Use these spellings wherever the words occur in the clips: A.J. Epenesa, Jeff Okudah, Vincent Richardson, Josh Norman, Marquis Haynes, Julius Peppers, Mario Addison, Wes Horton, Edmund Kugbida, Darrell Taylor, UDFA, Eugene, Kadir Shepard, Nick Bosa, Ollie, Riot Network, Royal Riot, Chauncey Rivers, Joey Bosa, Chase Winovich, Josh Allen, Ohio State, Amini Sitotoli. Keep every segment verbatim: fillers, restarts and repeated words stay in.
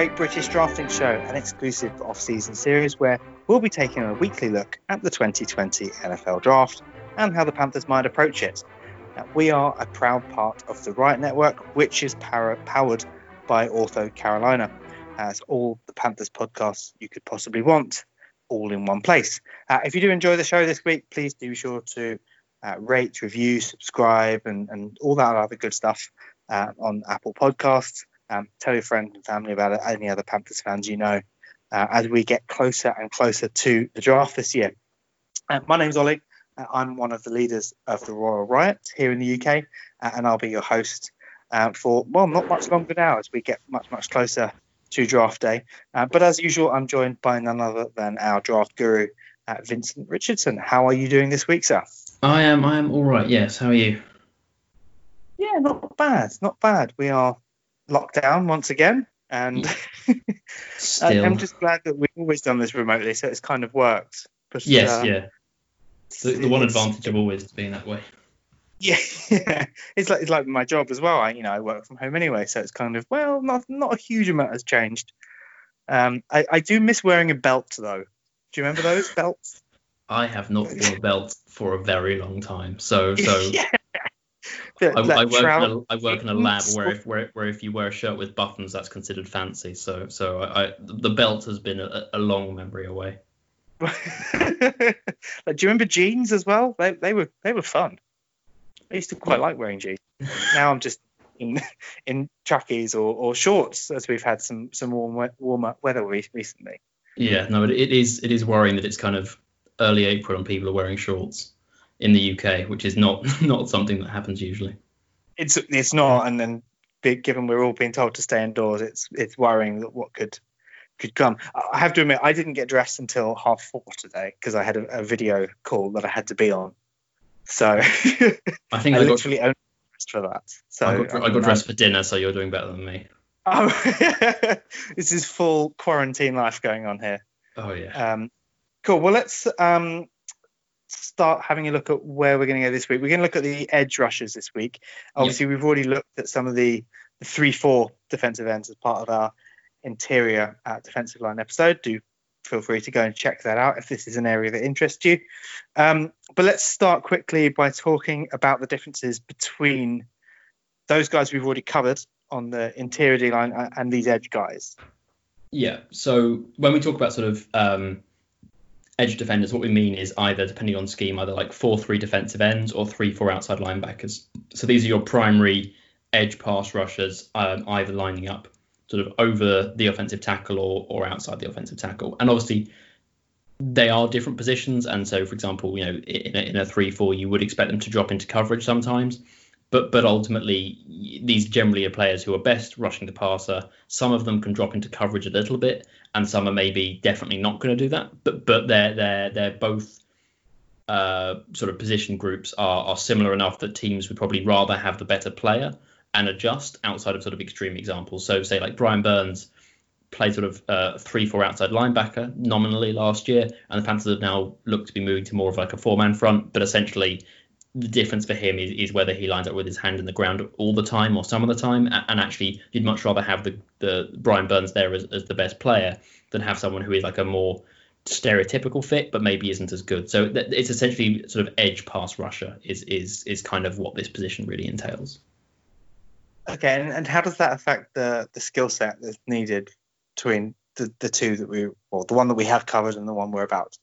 Great British Drafting Show, an exclusive off-season series where we'll be taking a weekly look at the twenty twenty N F L Draft and how the Panthers might approach it. Now, we are a proud part of the Riot Network, which is power- powered by Ortho Carolina. As all the Panthers podcasts you could possibly want, all in one place. Uh, if you do enjoy the show this week, please do be sure to uh, rate, review, subscribe, and, and all that other good stuff uh, on Apple Podcasts. Um, tell your friends and family about it, any other Panthers fans you know, uh, as we get closer and closer to the draft this year. Uh, my name's Ollie. Uh, I'm one of the leaders of the Royal Riot here in the U K, uh, and I'll be your host uh, for, well, not much longer now as we get much, much closer to draft day. Uh, but as usual, I'm joined by none other than our draft guru, uh, Vincent Richardson. How are you doing this week, sir? I am. I am all right. Yes. How are you? Yeah, not bad. Not bad. We are locked down once again, and I'm just glad that we've always done this remotely, so it's kind of worked. But, yes, uh, yeah. The, the one advantage of always being that way. Yeah, yeah, it's like it's like my job as well. I, you know, I work from home anyway, so it's kind of well, not not a huge amount has changed. Um, I, I do miss wearing a belt though. Do you remember those belts? I have not worn a belt for a very long time, so so. Yeah. The, I, I, work a, I work in a lab where if where, where if you wear a shirt with buttons, that's considered fancy. So so I, I, the belt has been a, a long memory away. Do you remember jeans as well? They they were they were fun. I used to quite like wearing jeans. Now I'm just in in trackies or, or shorts, as we've had some some warm warmer weather recently. Yeah, no, it, it is it is worrying that it's kind of early April and people are wearing shorts in the U K, which is not not something that happens usually. It's it's not, and then given we're all being told to stay indoors, it's it's worrying that what could could come. I have to admit, I didn't get dressed until half four today because I had a, a video call that I had to be on. So I think I, I literally got, only dressed for that. So I got, I got dressed for dinner, so you're doing better than me. Oh, this is full quarantine life going on here. Oh yeah. Um, cool. Well, let's um. start having a look at where we're going to go this week. We're going to look at the edge rushers this week. Obviously, yep. We've already looked at some of the three four defensive ends as part of our interior uh, defensive line episode. Do feel free to go and check that out if this is an area that interests you. Um, but let's start quickly by talking about the differences between those guys we've already covered on the interior D-line and these edge guys. Yeah, so when we talk about sort of... Um, edge defenders, what we mean is either, depending on scheme, either like four three defensive ends or three four outside linebackers. So these are your primary edge pass rushers, um, either lining up sort of over the offensive tackle or, or outside the offensive tackle. And obviously, they are different positions. And so, for example, you know, in a, in a three four, you would expect them to drop into coverage sometimes. But but ultimately, these generally are players who are best rushing the passer. Some of them can drop into coverage a little bit, and some are maybe definitely not going to do that. But but they're they're they're both uh, sort of position groups are are similar enough that teams would probably rather have the better player and adjust outside of sort of extreme examples. So say like Brian Burns played sort of uh, three four outside linebacker nominally last year, and the Panthers have now looked to be moving to more of like a four man front, but essentially. The difference for him is, is whether he lines up with his hand in the ground all the time or some of the time. And actually, you'd much rather have the, the Brian Burns there as, as the best player than have someone who is like a more stereotypical fit, but maybe isn't as good. So it's essentially sort of edge pass rusher is is is kind of what this position really entails. Okay, and, and how does that affect the, the skill set that's needed between the, the two that we, well, the one that we have covered and the one we're about to?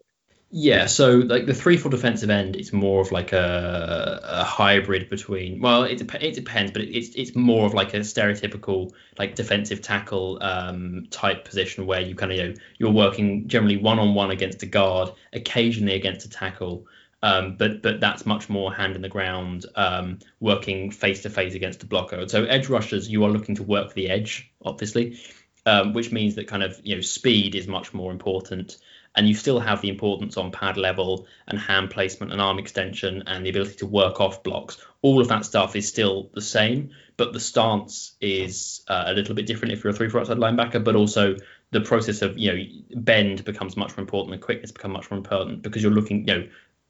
Yeah, so like the three four defensive end is more of like a, a hybrid between. Well, it dep- it depends, but it's it's more of like a stereotypical like defensive tackle um, type position where you kind of you know, you're working generally one on one against a guard, occasionally against a tackle, um, but but that's much more hand in the ground, um, working face to face against the blocker. So edge rushers, you are looking to work the edge, obviously, um, which means that kind of you know speed is much more important. And you still have the importance on pad level and hand placement and arm extension and the ability to work off blocks. All of that stuff is still the same, but the stance is uh, a little bit different if you're a three four outside linebacker, but also the process of, you know, bend becomes much more important and quickness becomes much more important because you're looking, you know,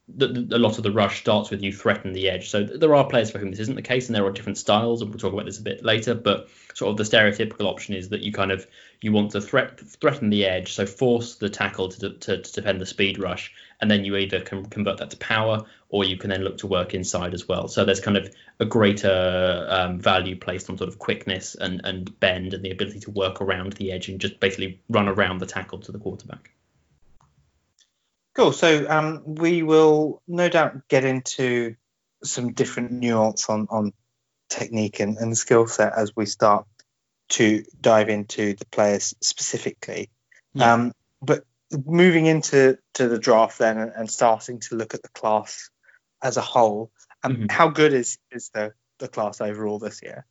the, the, a lot of the rush starts with you threaten the edge. So th- there are players for whom this isn't the case, and there are different styles, and we'll talk about this a bit later. But sort of the stereotypical option is that you kind of you want to threat, threaten the edge, so force the tackle to, to, to defend the speed rush, and then you either can convert that to power, or you can then look to work inside as well. So there's kind of a greater um, value placed on sort of quickness and, and bend and the ability to work around the edge and just basically run around the tackle to the quarterback. Cool. So um, we will no doubt get into some different nuance on, on technique and, and skill set as we start to dive into the players specifically. Yeah. Um, but moving into to the draft then and, and starting to look at the class as a whole, um, mm-hmm. how good is, is the, the class overall this year?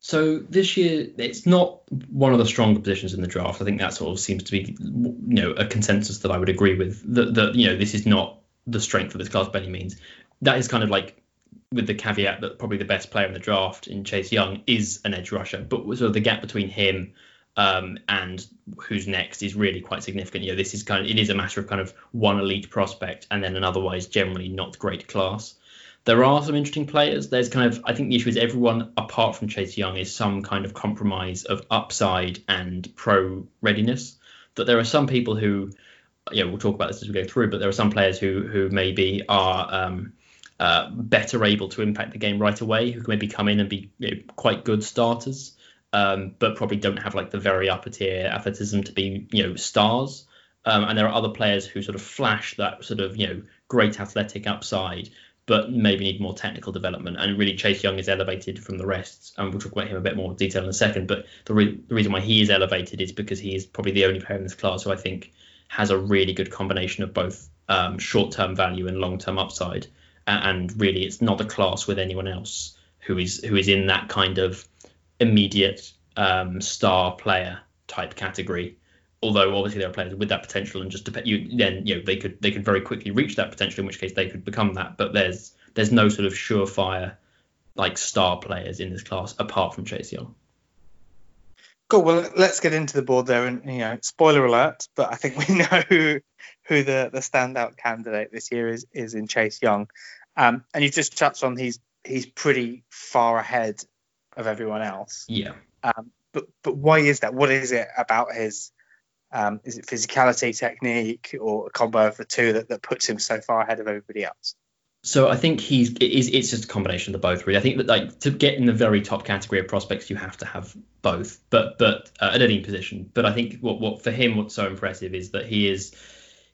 So this year, it's not one of the stronger positions in the draft. I think that sort of seems to be, you know, a consensus that I would agree with. That, that you know, this is not the strength of this class by any means. That is kind of like with the caveat that probably the best player in the draft in Chase Young is an edge rusher, but sort of the gap between him um, and who's next is really quite significant. You know, this is kind of it is a matter of kind of one elite prospect and then an otherwise generally not great class. There are some interesting players. There's kind of, I think the issue is everyone apart from Chase Young is some kind of compromise of upside and pro readiness. That there are some people who, yeah, we'll talk about this as we go through, but there are some players who who maybe are um, uh, better able to impact the game right away, who can maybe come in and be you know, quite good starters, um, but probably don't have like the very upper tier athleticism to be, you know, stars. Um, and there are other players who sort of flash that sort of, you know, great athletic upside, but maybe need more technical development. And really, Chase Young is elevated from the rest. And we'll talk about him a bit more in detail in a second. But the, re- the reason why he is elevated is because he is probably the only player in this class who I think has a really good combination of both um, short-term value and long-term upside. And, and really, it's not a class with anyone else who is who is in that kind of immediate um, star player type category. Although obviously there are players with that potential, and just depend you then you know they could they could very quickly reach that potential, in which case they could become that. But there's there's no sort of surefire like star players in this class apart from Chase Young. Cool. Well, let's get into the board there, and you know, spoiler alert, but I think we know who, who the the standout candidate this year is is in Chase Young, um, and you've just touched on he's he's pretty far ahead of everyone else. Yeah. Um, but but why is that? What is it about his Um, is it physicality, technique, or a combo of the two that, that puts him so far ahead of everybody else? So I think he's it is, it's just a combination of the both, really. I think that like to get in the very top category of prospects, you have to have both, but but uh, at any position. But I think what what for him, what's so impressive is that he is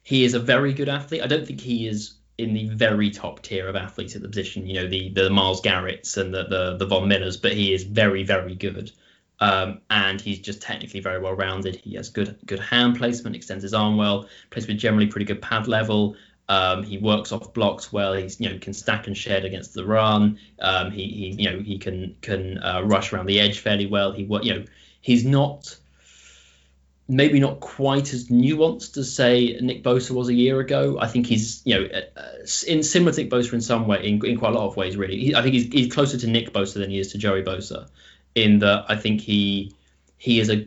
he is a very good athlete. I don't think he is in the very top tier of athletes at the position. You know, the the Myles Garretts and the the, the Von Millers, but he is very very good. Um, and he's just technically very well rounded. He has good good hand placement, extends his arm well, plays with generally pretty good pad level. Um, he works off blocks well. He's you know can stack and shed against the run. Um, he he you know he can can uh, rush around the edge fairly well. He you know he's not maybe not quite as nuanced as say Nick Bosa was a year ago. I think he's you know uh, in similar to Nick Bosa in some way in, in quite a lot of ways really. He, I think he's he's closer to Nick Bosa than he is to Joey Bosa. In that, I think he he is a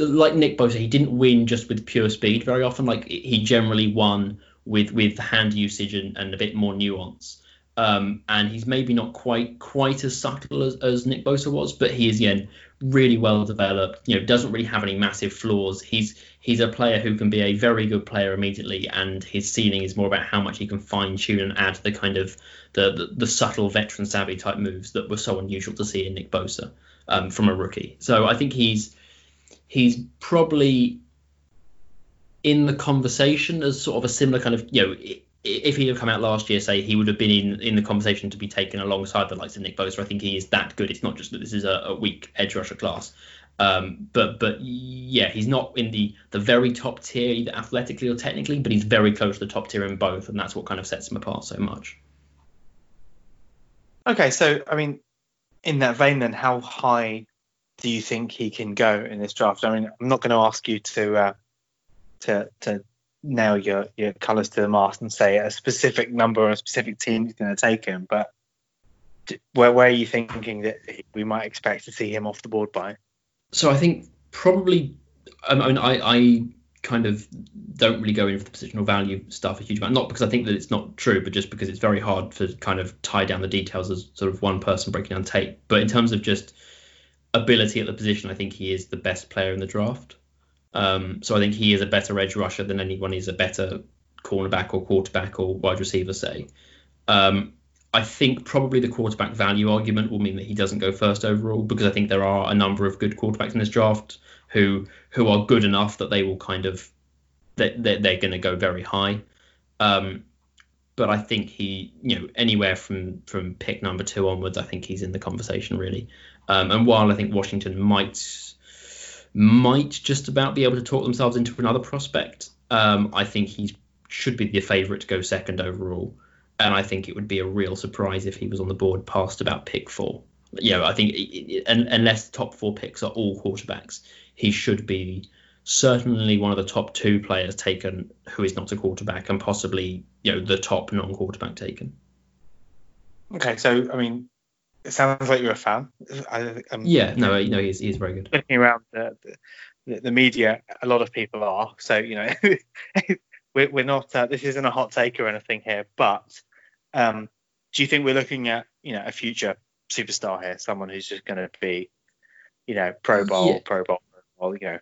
like Nick Bosa. He didn't win just with pure speed very often. Like he generally won with with hand usage and, and a bit more nuance. Um, and he's maybe not quite quite as subtle as, as Nick Bosa was, but he is again really well developed. You know, doesn't really have any massive flaws. He's he's a player who can be a very good player immediately, and his ceiling is more about how much he can fine tune and add the kind of the the, the subtle veteran savvy type moves that were so unusual to see in Nick Bosa. Um, from a rookie. So I think he's he's probably in the conversation as sort of a similar kind of, you know, if he had come out last year, say, he would have been in, in the conversation to be taken alongside the likes of Nick Bosa. I think he is that good. It's not just that this is a, a weak edge rusher class. Um, but but yeah, he's not in the, the very top tier either athletically or technically, but he's very close to the top tier in both, and that's what kind of sets him apart so much. Okay, so, I mean, in that vein, then, how high do you think he can go in this draft? I mean, I'm not going to ask you to uh, to to nail your, your colours to the mast and say a specific number or a specific team is going to take him, but do, where, where are you thinking that we might expect to see him off the board by? So I think probably, I mean, I, I kind of don't really go in for the positional value stuff a huge amount, not because I think that it's not true, but just because it's very hard to kind of tie down the details as sort of one person breaking down tape. But in terms of just ability at the position, I think he is the best player in the draft. Um, so I think he is a better edge rusher than anyone. He's a better cornerback or quarterback or wide receiver, say. Um, I think probably the quarterback value argument will mean that he doesn't go first overall, because I think there are a number of good quarterbacks in this draft who who are good enough that they will kind of, that they're, they're going to go very high. Um, but I think he, you know, anywhere from, from pick number two onwards, I think he's in the conversation really. Um, and while I think Washington might... might just about be able to talk themselves into another prospect, Um, I think he should be the favourite to go second overall. And I think it would be a real surprise if he was on the board past about pick four. Yeah, you know, I think it, it, unless the top four picks are all quarterbacks, he should be certainly one of the top two players taken who is not a quarterback, and possibly, you know, the top non-quarterback taken. Okay, so, I mean... It sounds like you're a fan. I, um, yeah, no, you know, he's he's very good. Looking around the, the, the media, a lot of people are. So, you know, we're, we're not, uh, this isn't a hot take or anything here, but um, do you think we're looking at, you know, a future superstar here, someone who's just going to be, you know, pro bowl, yeah. pro bowl, or, you know?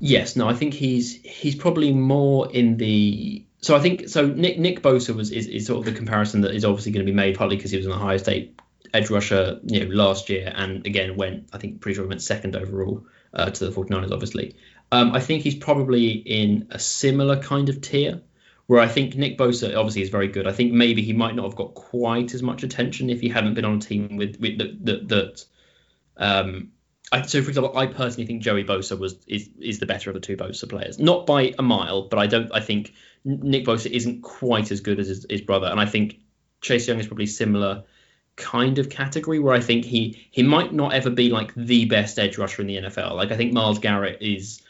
Yes, no, I think he's he's probably more in the... So I think, so Nick Nick Bosa was is, is sort of the comparison that is obviously going to be made, partly because he was in the Ohio State edge rusher, you know, last year, and again went, I think, pretty sure he went second overall uh, to the forty-niners, obviously. Um, I think he's probably in a similar kind of tier, where I think Nick Bosa obviously is very good. I think maybe he might not have got quite as much attention if he hadn't been on a team with, with that. that um, I, so, for example, I personally think Joey Bosa was is is the better of the two Bosa players, not by a mile, but I don't. I think Nick Bosa isn't quite as good as his, his brother, and I think Chase Young is probably similar kind of category, where I think he he might not ever be like the best edge rusher in the N F L. Like, I think Myles Garrett is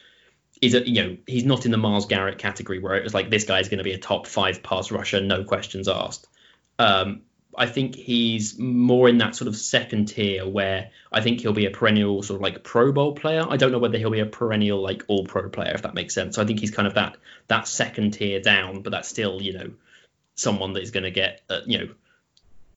is a, you know, he's not in the Myles Garrett category where it was like, this guy is going to be a top five pass rusher, no questions asked. Um, I think he's more in that sort of second tier, where I think he'll be a perennial sort of like Pro Bowl player. I don't know whether he'll be a perennial like All Pro player, if that makes sense. So I think he's kind of that that second tier down, but that's still, you know, someone that is going to get uh, you know,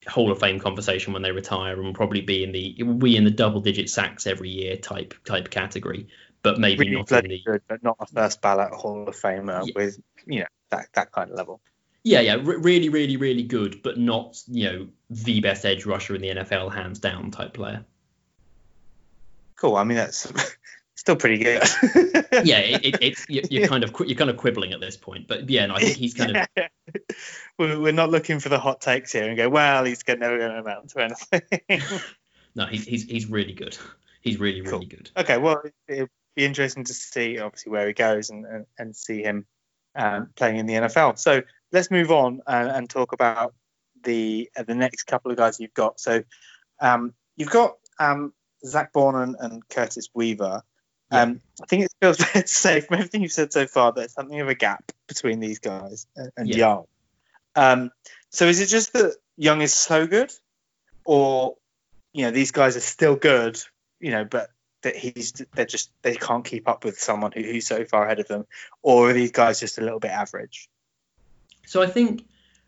Hall of Fame conversation when they retire, and probably be in the it will be in the double digit sacks every year type type category, but maybe really not in the good, but not a first ballot Hall of Famer, yeah, with, you know, that that kind of level. Yeah, yeah, really, really, really good, but not, you know, the best edge rusher in the N F L hands down type player. Cool. I mean, that's still pretty good. Yeah, it, it, it's you, you're kind of you're kind of quibbling at this point, but yeah, no, I think he's kind of. We're not looking for the hot takes here and go, well, he's never going to amount to anything. No, he's he's he's really good. He's really cool. really good. Okay, well, it'll be interesting to see obviously where he goes, and and, and see him um, playing in the N F L. So let's move on and, and talk about the uh, the next couple of guys you've got. So um, you've got um, Zach Baum and, and Curtis Weaver. Um, I think it feels fair to say, from everything you've said so far, there's something of a gap between these guys and, and yeah. Young. Um, so is it just that Young is so good, or, you know, these guys are still good, you know, but that he's they're just they can't keep up with someone who, who's so far ahead of them, or are these guys just a little bit average? So I think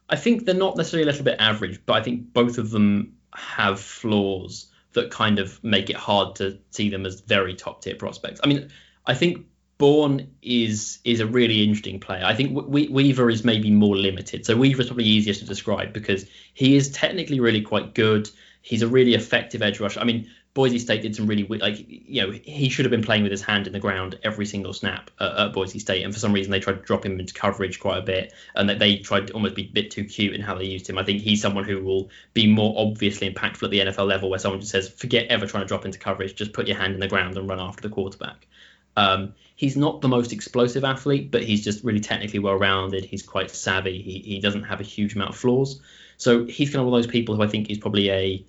I think they're not necessarily a little bit average, but I think both of them have flaws that kind of make it hard to see them as very top tier prospects. I mean, I think Bourne is is a really interesting player. I think we- Weaver is maybe more limited. So Weaver is probably easier to describe because he is technically really quite good. He's a really effective edge rusher. I mean, Boise State did some really, like, you know, he should have been playing with his hand in the ground every single snap uh, at Boise State. And for some reason, they tried to drop him into coverage quite a bit, and that they tried to almost be a bit too cute in how they used him. I think he's someone who will be more obviously impactful at the N F L level, where someone just says, forget ever trying to drop into coverage, just put your hand in the ground and run after the quarterback. Um, he's not the most explosive athlete, but he's just really technically well-rounded. He's quite savvy. He, he doesn't have a huge amount of flaws. So he's kind of one of those people who I think is probably a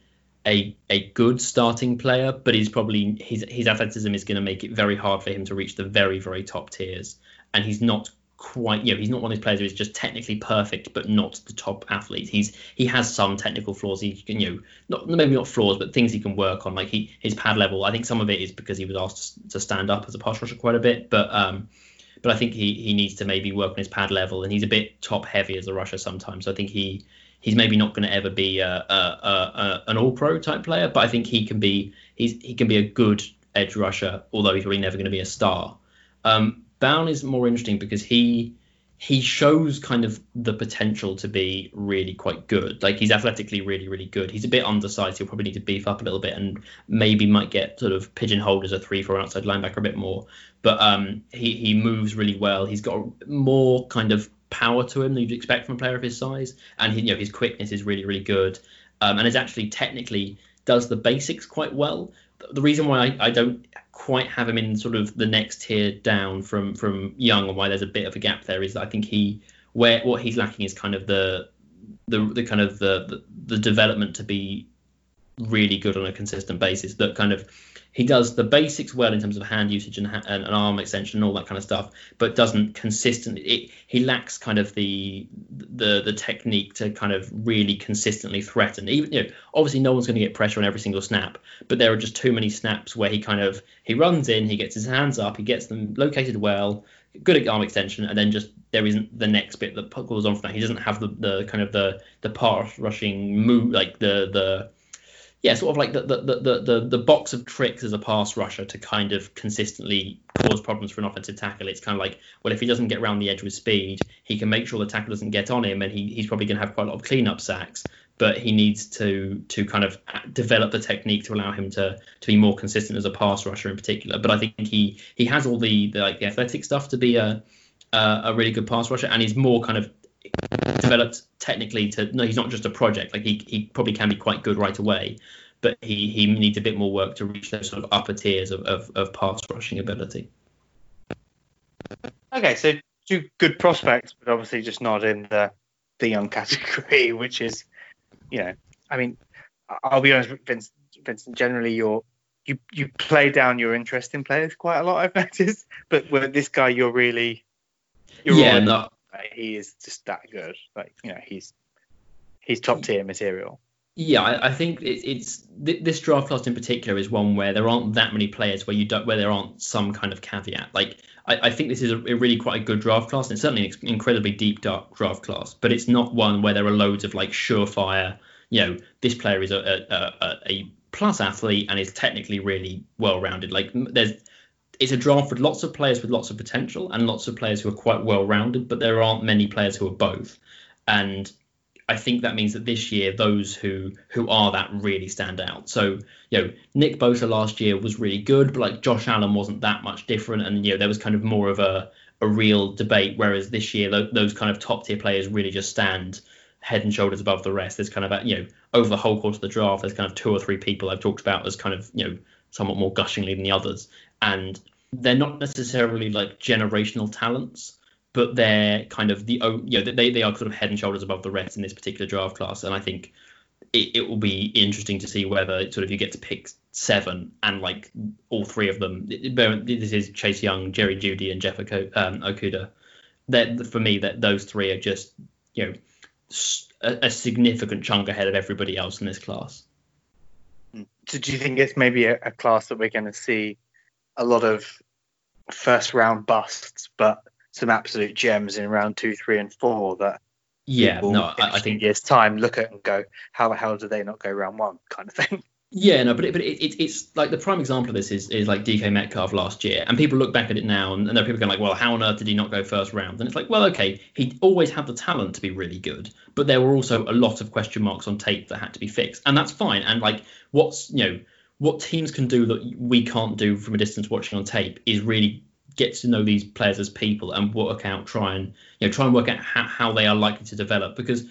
a a good starting player, but he's probably his his athleticism is going to make it very hard for him to reach the very, very top tiers. And he's not quite, you know, he's not one of these players who is just technically perfect, but not the top athlete. He's he has some technical flaws. He can, you know, not maybe not flaws, but things he can work on. Like he his pad level, I think some of it is because he was asked to stand up as a pass rusher quite a bit, but um, But I think he, he needs to maybe work on his pad level, and he's a bit top heavy as a rusher sometimes. So I think he he's maybe not going to ever be a, a, a, a, an all pro type player, but I think he can be he's he can be a good edge rusher, although he's really never going to be a star. Um, Baum is more interesting because he he shows kind of the potential to be really quite good. Like, he's athletically really, really good. He's a bit undersized. He'll probably need to beef up a little bit, and maybe might get sort of pigeonholed as a three for an outside linebacker a bit more. But um, he, he moves really well. He's got more kind of power to him than you'd expect from a player of his size. And he, you know, his quickness is really, really good. Um, and is actually technically does the basics quite well. The reason why I, I don't quite have him in sort of the next tier down from from Young, and why there's a bit of a gap there, is that I think he where what he's lacking is kind of the the, the kind of the, the development to be really good on a consistent basis. That kind of he does the basics well in terms of hand usage and, and, and arm extension and all that kind of stuff, but doesn't consistently. It, he lacks kind of the the the technique to kind of really consistently threaten. Even, you know, obviously no one's going to get pressure on every single snap, but there are just too many snaps where he kind of he runs in, he gets his hands up, he gets them located well, good at arm extension, and then just there isn't the next bit that goes on from that. He doesn't have the, the kind of the the pass rushing move, like the the. Yeah, sort of like the, the the the the box of tricks as a pass rusher to kind of consistently cause problems for an offensive tackle. It's kind of like, well, if he doesn't get around the edge with speed, he can make sure the tackle doesn't get on him, and he, he's probably going to have quite a lot of cleanup sacks. But he needs to to kind of develop the technique to allow him to to be more consistent as a pass rusher in particular. But I think he he has all the, the like the athletic stuff to be a, a a really good pass rusher, and he's more kind of developed technically to no he's not just a project. Like, he he probably can be quite good right away, but he he needs a bit more work to reach those sort of upper tiers of, of, of pass rushing ability. Okay, so two good prospects, but obviously just not in the the Young category, which is, you know, I mean, I'll be honest, Vince, Vincent, generally you're you you play down your interest in players quite a lot, I've noticed, but with this guy you're really you're yeah not he is just that good. Like, you know, he's he's top tier material. Yeah, I, I think it, it's th- this draft class in particular is one where there aren't that many players where you don't where there aren't some kind of caveat. Like, I, I think this is a, a really quite a good draft class, and it's certainly an ex- incredibly deep dark draft class. But it's not one where there are loads of like surefire. You know, this player is a a, a, a plus athlete and is technically really well rounded. Like, there's. It's a draft with lots of players with lots of potential and lots of players who are quite well-rounded, but there aren't many players who are both. And I think that means that this year, those who who are that really stand out. So, you know, Nick Bosa last year was really good, but like Josh Allen wasn't that much different. And, you know, there was kind of more of a, a real debate, whereas this year, lo- those kind of top-tier players really just stand head and shoulders above the rest. There's kind of, a, you know, over the whole course of the draft, there's kind of two or three people I've talked about as kind of, you know, somewhat more gushingly than the others. And they're not necessarily like generational talents, but they're kind of the, you know, they, they are sort of head and shoulders above the rest in this particular draft class. And I think it, it will be interesting to see whether sort of you get to pick seven and like all three of them. This is Chase Young, Jerry Jeudy and Jeff Okudah. That for me, that those three are just, you know, a, a significant chunk ahead of everybody else in this class. So do you think it's maybe a, a class that we're going to see a lot of first round busts, but some absolute gems in round two, three, and four that yeah, no, I, I think years time look at and go, how the hell do they not go round one, kind of thing? Yeah, no, but it, but it, it, it's like the prime example of this is is like D K Metcalf last year, and people look back at it now, and, and there are people going like, well, how on earth did he not go first round? And it's like, well, okay, he always had the talent to be really good, but there were also a lot of question marks on tape that had to be fixed, and that's fine. And like, what's you know. What teams can do that we can't do from a distance watching on tape is really get to know these players as people and work out, try and you know, try and work out how, how they are likely to develop. Because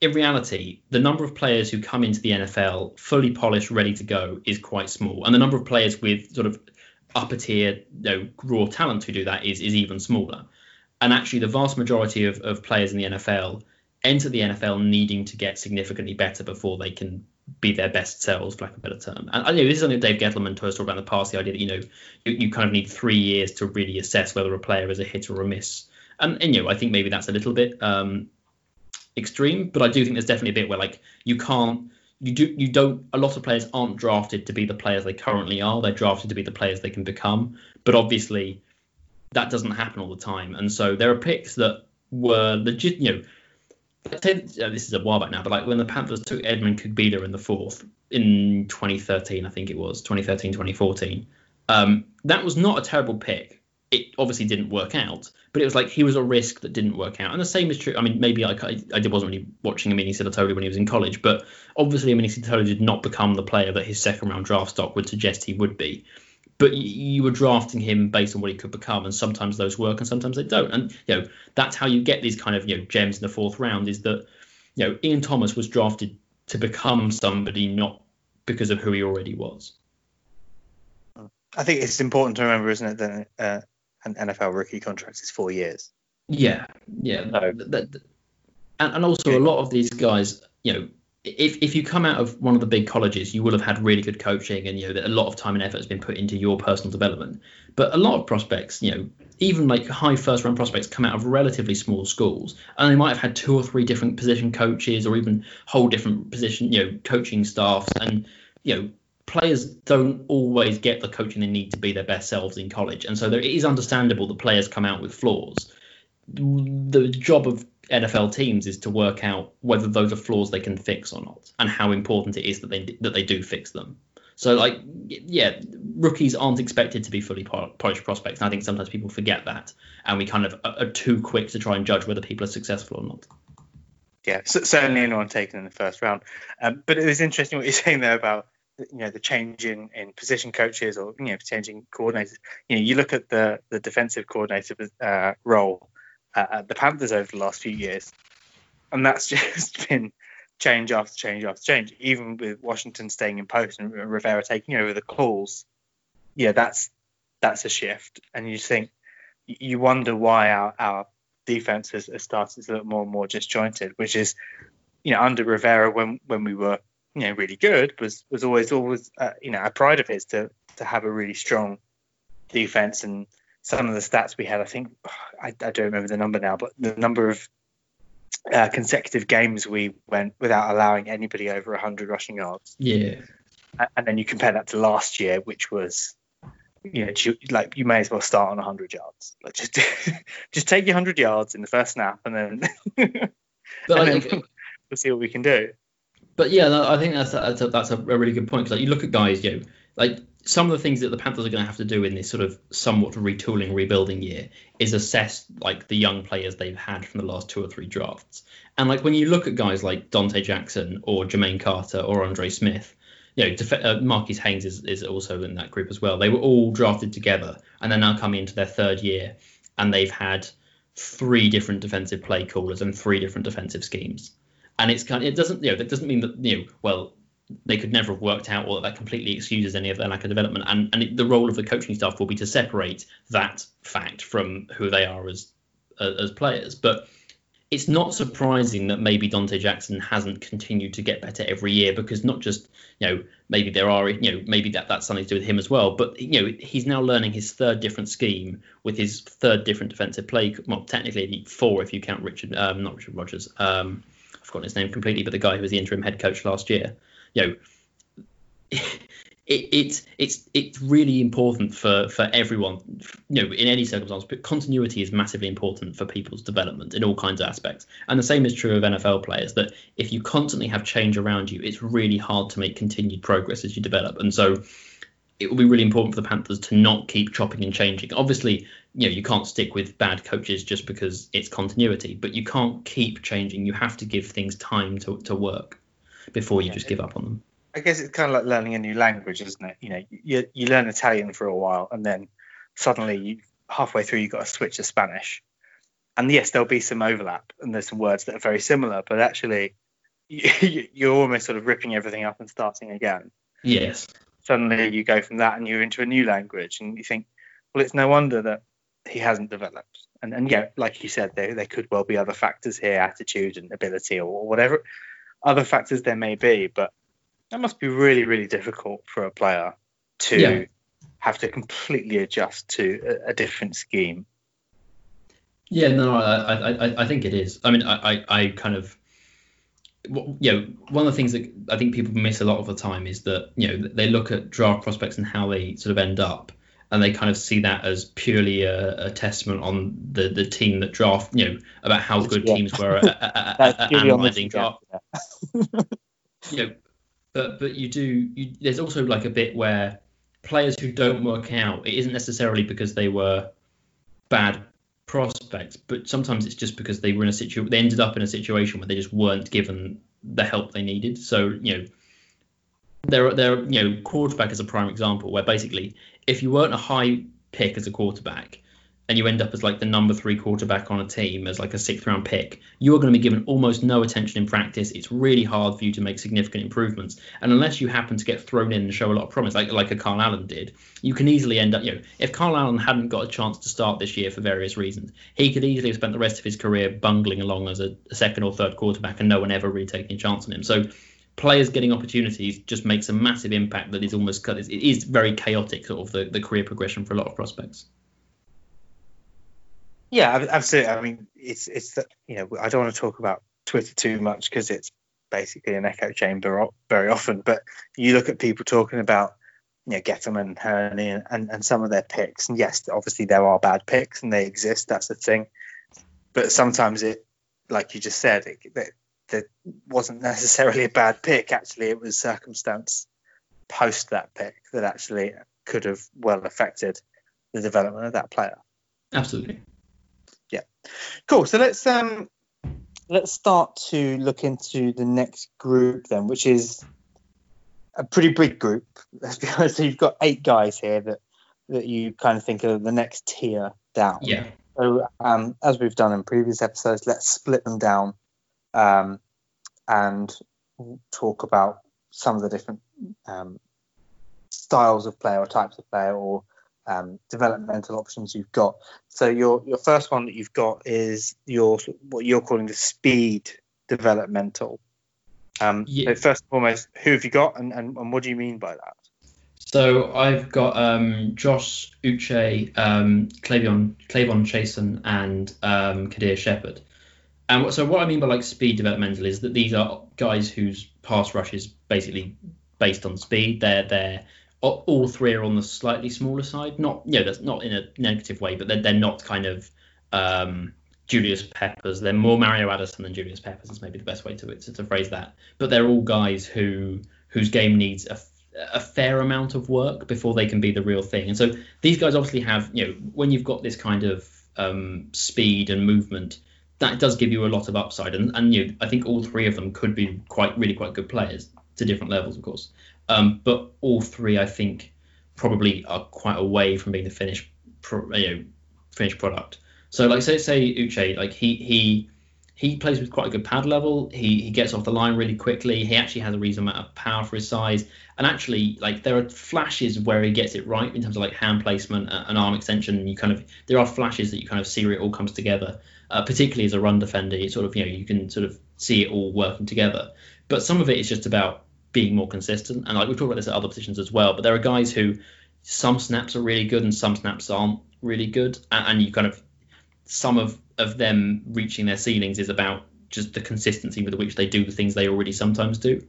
in reality, the number of players who come into the N F L fully polished, ready to go, is quite small, and the number of players with sort of upper tier, you know, raw talent who do that is is even smaller. And actually, the vast majority of, of players in the N F L enter the N F L needing to get significantly better before they can be their best selves, for lack of a better term. And I know this is something Dave Gettleman told us about in the past, the idea that, you know, you, you kind of need three years to really assess whether a player is a hit or a miss. And, and you know, I think maybe that's a little bit um, extreme, but I do think there's definitely a bit where, like, you can't, you do, you don't, a lot of players aren't drafted to be the players they currently are. They're drafted to be the players they can become. But obviously, that doesn't happen all the time. And so there are picks that were legit, you know, this is a while back now, but like when the Panthers took Edmund Kugbida in the fourth in twenty thirteen, I think it was, twenty thirteen, twenty fourteen, um, that was not a terrible pick. It obviously didn't work out, but it was like he was a risk that didn't work out. And the same is true. I mean, maybe I, I, I wasn't really watching Amini Sitotoli when he was in college, but obviously Amini Sitotoli did not become the player that his second round draft stock would suggest he would be. But you were drafting him based on what he could become, and sometimes those work and sometimes they don't. And, you know, that's how you get these kind of, you know, gems in the fourth round, is that, you know, Ian Thomas was drafted to become somebody, not because of who he already was. I think it's important to remember, isn't it, that uh, an N F L rookie contract is four years. Yeah, yeah. No. That, that, and, and also a lot of these guys, you know, If if you come out of one of the big colleges, you will have had really good coaching, and you know that a lot of time and effort has been put into your personal development. But a lot of prospects, you know, even like high first round prospects, come out of relatively small schools, and they might have had two or three different position coaches, or even whole different position, you know, coaching staffs. And you know, players don't always get the coaching they need to be their best selves in college, and so there, it is understandable that players come out with flaws. The job of N F L teams is to work out whether those are flaws they can fix or not, and how important it is that they that they do fix them. So, like, yeah, rookies aren't expected to be fully polished prospects, and I think sometimes people forget that, and we kind of are too quick to try and judge whether people are successful or not. Yeah, certainly anyone taken in the first round. Um, but it was interesting what you're saying there about, you know, the change in, in position coaches, or, you know, changing coordinators. You know, you look at the the defensive coordinator uh, role Uh, the Panthers over the last few years, and that's just been change after change after change. Even with Washington staying in post and Rivera taking over the calls, yeah, that's that's a shift. And you think, you wonder why our our defense has, has started to look more and more disjointed, which is, you know, under Rivera, when when we were, you know, really good, was was always always uh, you know, a pride of his to to have a really strong defense. And some of the stats we had, I think, I, I don't remember the number now, but the number of uh, consecutive games we went without allowing anybody over one hundred rushing yards. Yeah. And then you compare that to last year, which was, you know, like, you may as well start on one hundred yards. Like, just just take your one hundred yards in the first snap, and then, and then think, we'll see what we can do. But yeah, no, I think that's a, that's a, that's a really good point, because like, you look at guys, you know, like, some of the things that the Panthers are going to have to do in this sort of somewhat retooling, rebuilding year is assess like the young players they've had from the last two or three drafts. And like when you look at guys like Donte Jackson or Jermaine Carter or Andre Smith, you know, def- uh, Marquis Haynes is, is also in that group as well. They were all drafted together, and they're now coming into their third year, and they've had three different defensive play callers and three different defensive schemes. And it's kind of, it doesn't, you know, that doesn't mean that, you know, well, they could never have worked out, or that completely excuses any of their lack of development. And and it, the role of the coaching staff will be to separate that fact from who they are as uh, as players. But it's not surprising that maybe Donte Jackson hasn't continued to get better every year, because not just, you know, maybe there are, you know, maybe that that's something to do with him as well. But, you know, he's now learning his third different scheme with his third different defensive play. Well, technically four if you count Richard, um, not Richard Rodgers. Um, I've forgotten his name completely, but the guy who was the interim head coach last year. You know, it, it it's it's really important for, for everyone, you know, in any circumstance. But continuity is massively important for people's development in all kinds of aspects. And the same is true of N F L players, that if you constantly have change around you, it's really hard to make continued progress as you develop. And so it will be really important for the Panthers to not keep chopping and changing. Obviously, you know, you can't stick with bad coaches just because it's continuity, but you can't keep changing. You have to give things time to, to work before you yeah, just give up on them. I guess it's kind of like learning a new language, isn't it? You know, you you learn Italian for a while, and then suddenly you, halfway through you've got to switch to Spanish. And yes, there'll be some overlap, and there's some words that are very similar, but actually you, you're almost sort of ripping everything up and starting again. Yes. Suddenly you go from that and you're into a new language, and you think, well, it's no wonder that he hasn't developed. And, and yeah, like you said, there, there could well be other factors here, attitude and ability or whatever other factors there may be, but that must be really, really difficult for a player to yeah. have to completely adjust to a, a different scheme. Yeah, no, I, I, I think it is. I mean, I, I, I kind of, you know, one of the things that I think people miss a lot of the time is that, you know, they look at draft prospects and how they sort of end up, and they kind of see that as purely a, a testament on the, the team that draft, you know, about how it's, good yeah. teams were at, at, at, at analysing draft. You know, but but you do. You, there's also like a bit where players who don't work out, it isn't necessarily because they were bad prospects, but sometimes it's just because they were in a situation. They ended up in a situation where they just weren't given the help they needed. So you know, there there you know, quarterback is a prime example where basically if you weren't a high pick as a quarterback and you end up as like the number three quarterback on a team as like a sixth round pick, you are going to be given almost no attention in practice. It's really hard for you to make significant improvements. And unless you happen to get thrown in and show a lot of promise, like like a Carl Allen did, you can easily end up, you know, if Carl Allen hadn't got a chance to start this year for various reasons, he could easily have spent the rest of his career bungling along as a, a second or third quarterback and no one ever really taking a chance on him. So players getting opportunities just makes a massive impact that is almost cut. It is very chaotic, sort of the, the career progression for a lot of prospects. Yeah, absolutely. I mean, it's it's that, you know, I don't want to talk about Twitter too much because it's basically an echo chamber very often. But you look at people talking about, you know, Gettleman, Hurney, and, and and some of their picks. And yes, obviously there are bad picks and they exist. That's the thing. But sometimes it, like you just said, it, it, it wasn't necessarily a bad pick. Actually, it was circumstance post that pick that actually could have well affected the development of that player. Absolutely. Yeah, cool. So let's um let's start to look into the next group then, which is a pretty big group. Let's be honest. So you've got eight guys here that that you kind of think are the next tier down. Yeah. So um, as we've done in previous episodes, let's split them down um and talk about some of the different um styles of player or types of player or Um, developmental options you've got. So your your first one that you've got is your what you're calling the speed developmental. Um, yeah. So first and foremost, who have you got, and, and, and what do you mean by that? So I've got um, Josh Uche, um, Clavon Clavon Chason, and um, Kadir Shepard. And so what I mean by like speed developmental is that these are guys whose pass rush is basically based on speed. They're they're all three are on the slightly smaller side. Not, you know, that's not in a negative way, but they're, they're not kind of um, Julius Peppers. They're more Mario Addison than Julius Peppers is maybe the best way to to, to phrase that. But they're all guys who whose game needs a, a fair amount of work before they can be the real thing. And so these guys obviously have, you know, when you've got this kind of um, speed and movement, that does give you a lot of upside. And, and you know, I think all three of them could be quite really quite good players to different levels, of course. Um, but all three, I think, probably are quite away from being the finished, pro, you know, finished product. So, like, say, say Uche, like he he he plays with quite a good pad level. He he gets off the line really quickly. He actually has a reasonable amount of power for his size. And actually, like, there are flashes where he gets it right in terms of like hand placement and arm extension. And you kind of there are flashes that you kind of see where it all comes together. Uh, particularly as a run defender, you sort of you know you can sort of see it all working together. But some of it is just about being more consistent, and like we've talked about this at other positions as well, but there are guys who some snaps are really good and some snaps aren't really good, and, and you kind of some of of them reaching their ceilings is about just the consistency with which they do the things they already sometimes do.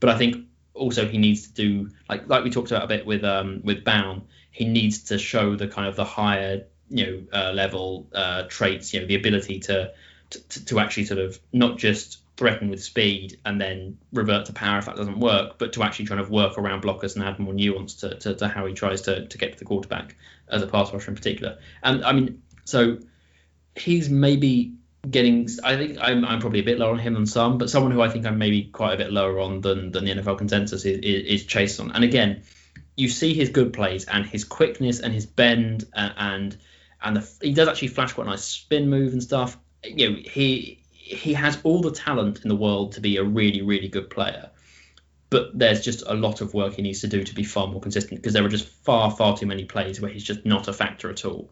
But I think also he needs to do like like we talked about a bit with um with Baum, he needs to show the kind of the higher you know uh, level uh traits, you know the ability to to, to actually sort of not just threaten with speed and then revert to power if that doesn't work, but to actually try to work around blockers and add more nuance to, to, to how he tries to, to get to the quarterback as a pass rusher in particular. And I mean, so he's maybe getting, I think I'm, I'm probably a bit lower on him than some, but someone who I think I'm maybe quite a bit lower on than, than the N F L consensus is, is, is Chase Young. And again, you see his good plays and his quickness and his bend and, and, and the, he does actually flash quite a nice spin move and stuff. You know, he, He has all the talent in the world to be a really, really good player, but there's just a lot of work he needs to do to be far more consistent because there are just far, far too many plays where he's just not a factor at all.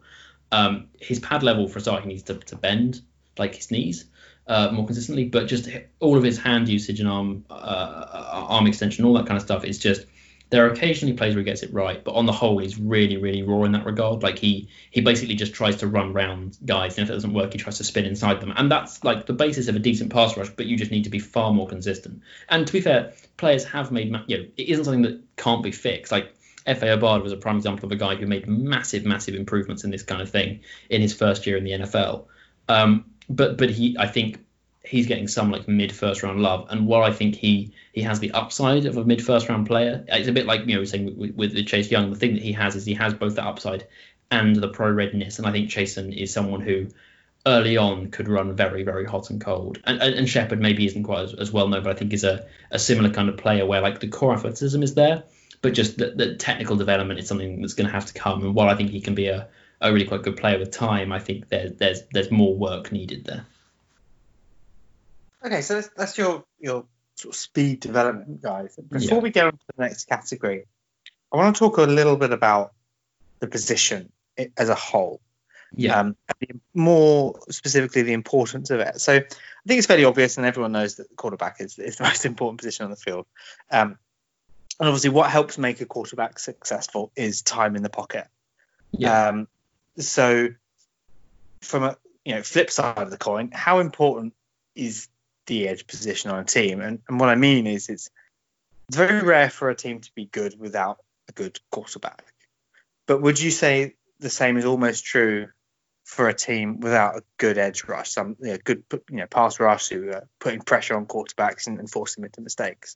Um, his pad level, for a start, he needs to, to bend like his knees uh, more consistently, but just all of his hand usage and arm uh, arm extension, all that kind of stuff is just, there are occasionally plays where he gets it right, but on the whole, he's really, really raw in that regard. Like he, he basically just tries to run round guys, and if it doesn't work, he tries to spin inside them, and that's like the basis of a decent pass rush. But you just need to be far more consistent. And to be fair, players have made, you know, it isn't something that can't be fixed. Like F A Obada was a prime example of a guy who made massive, massive improvements in this kind of thing in his first year in the N F L. Um, but but he, I think he's getting some like mid first round love. And while I think he he has the upside of a mid first round player, it's a bit like, you know, saying with, with Chase Young, the thing that he has is he has both the upside and the pro readiness. And I think Chasen is someone who early on could run very, very hot and cold. And and, and Shepard maybe isn't quite as, as well known, but I think is a, a similar kind of player where like the core athleticism is there, but just the, the technical development is something that's going to have to come. And while I think he can be a, a really quite good player with time, I think there, there's there's more work needed there. Okay, so that's, that's your, your sort of speed development, guys. Before yeah. we get on to the next category, I want to talk a little bit about the position as a whole. Yeah. Um, and more specifically, the importance of it. So I think it's fairly obvious, and everyone knows that the quarterback is, is the most important position on the field. Um, and obviously, what helps make a quarterback successful is time in the pocket. Yeah. Um, so, from a you know flip side of the coin, how important is the edge position on a team? And, and what I mean is, it's very rare for a team to be good without a good quarterback. But would you say the same is almost true for a team without a good edge rush, some you know, good you know pass rush who are putting pressure on quarterbacks and, and forcing them into mistakes?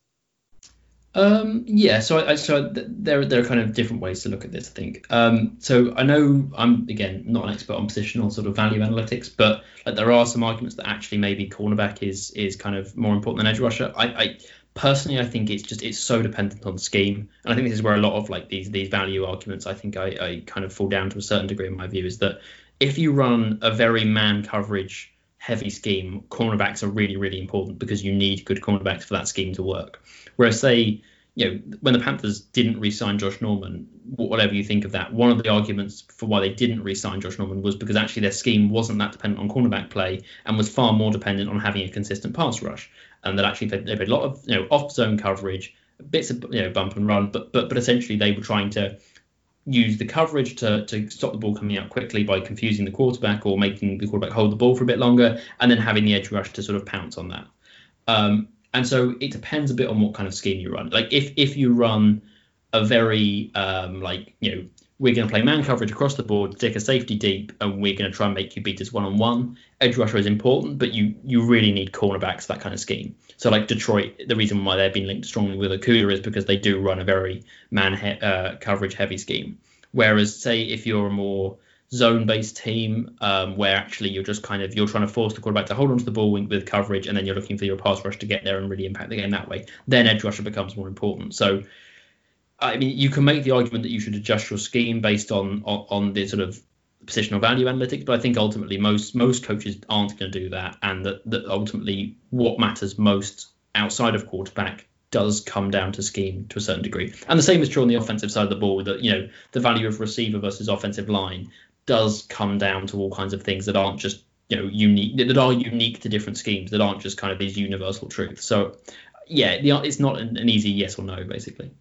Um, yeah, so I, so there there are kind of different ways to look at this, I think. Um, so I know I'm again not an expert on positional sort of value analytics, but like there are some arguments that actually maybe cornerback is is kind of more important than edge rusher. I, I personally I think it's just it's so dependent on scheme, and I think this is where a lot of like these these value arguments I think I, I kind of fall down to a certain degree in my view, is that if you run a very man coverage heavy scheme, cornerbacks are really, really important because you need good cornerbacks for that scheme to work. Whereas, say, you know, when the Panthers didn't re-sign Josh Norman, whatever you think of that, one of the arguments for why they didn't re-sign Josh Norman was because actually their scheme wasn't that dependent on cornerback play and was far more dependent on having a consistent pass rush. And that actually they played a lot of, you know, off-zone coverage, bits of, you know, bump and run, but but but essentially they were trying to use the coverage to to stop the ball coming out quickly by confusing the quarterback or making the quarterback hold the ball for a bit longer, and then having the edge rush to sort of pounce on that. Um, and so it depends a bit on what kind of scheme you run. Like if if you run a very um, like, you know, we're going to play man coverage across the board, stick a safety deep, and we're going to try and make you beat us one-on-one, edge rusher is important, but you you really need cornerbacks, that kind of scheme. So like Detroit, the reason why they've been linked strongly with Okudah is because they do run a very man he- uh, coverage-heavy scheme. Whereas, say, if you're a more zone-based team um, where actually you're just kind of, you're trying to force the quarterback to hold onto the ball with, with coverage, and then you're looking for your pass rush to get there and really impact the game that way, then edge rusher becomes more important. So I mean, you can make the argument that you should adjust your scheme based on, on on the sort of positional value analytics, but I think ultimately most most coaches aren't going to do that, and that, that ultimately what matters most outside of quarterback does come down to scheme to a certain degree. And the same is true on the offensive side of the ball, that, you know, the value of receiver versus offensive line does come down to all kinds of things that aren't just, you know, unique, that are unique to different schemes, that aren't just kind of these universal truths. So, yeah, it's not an easy yes or no, basically.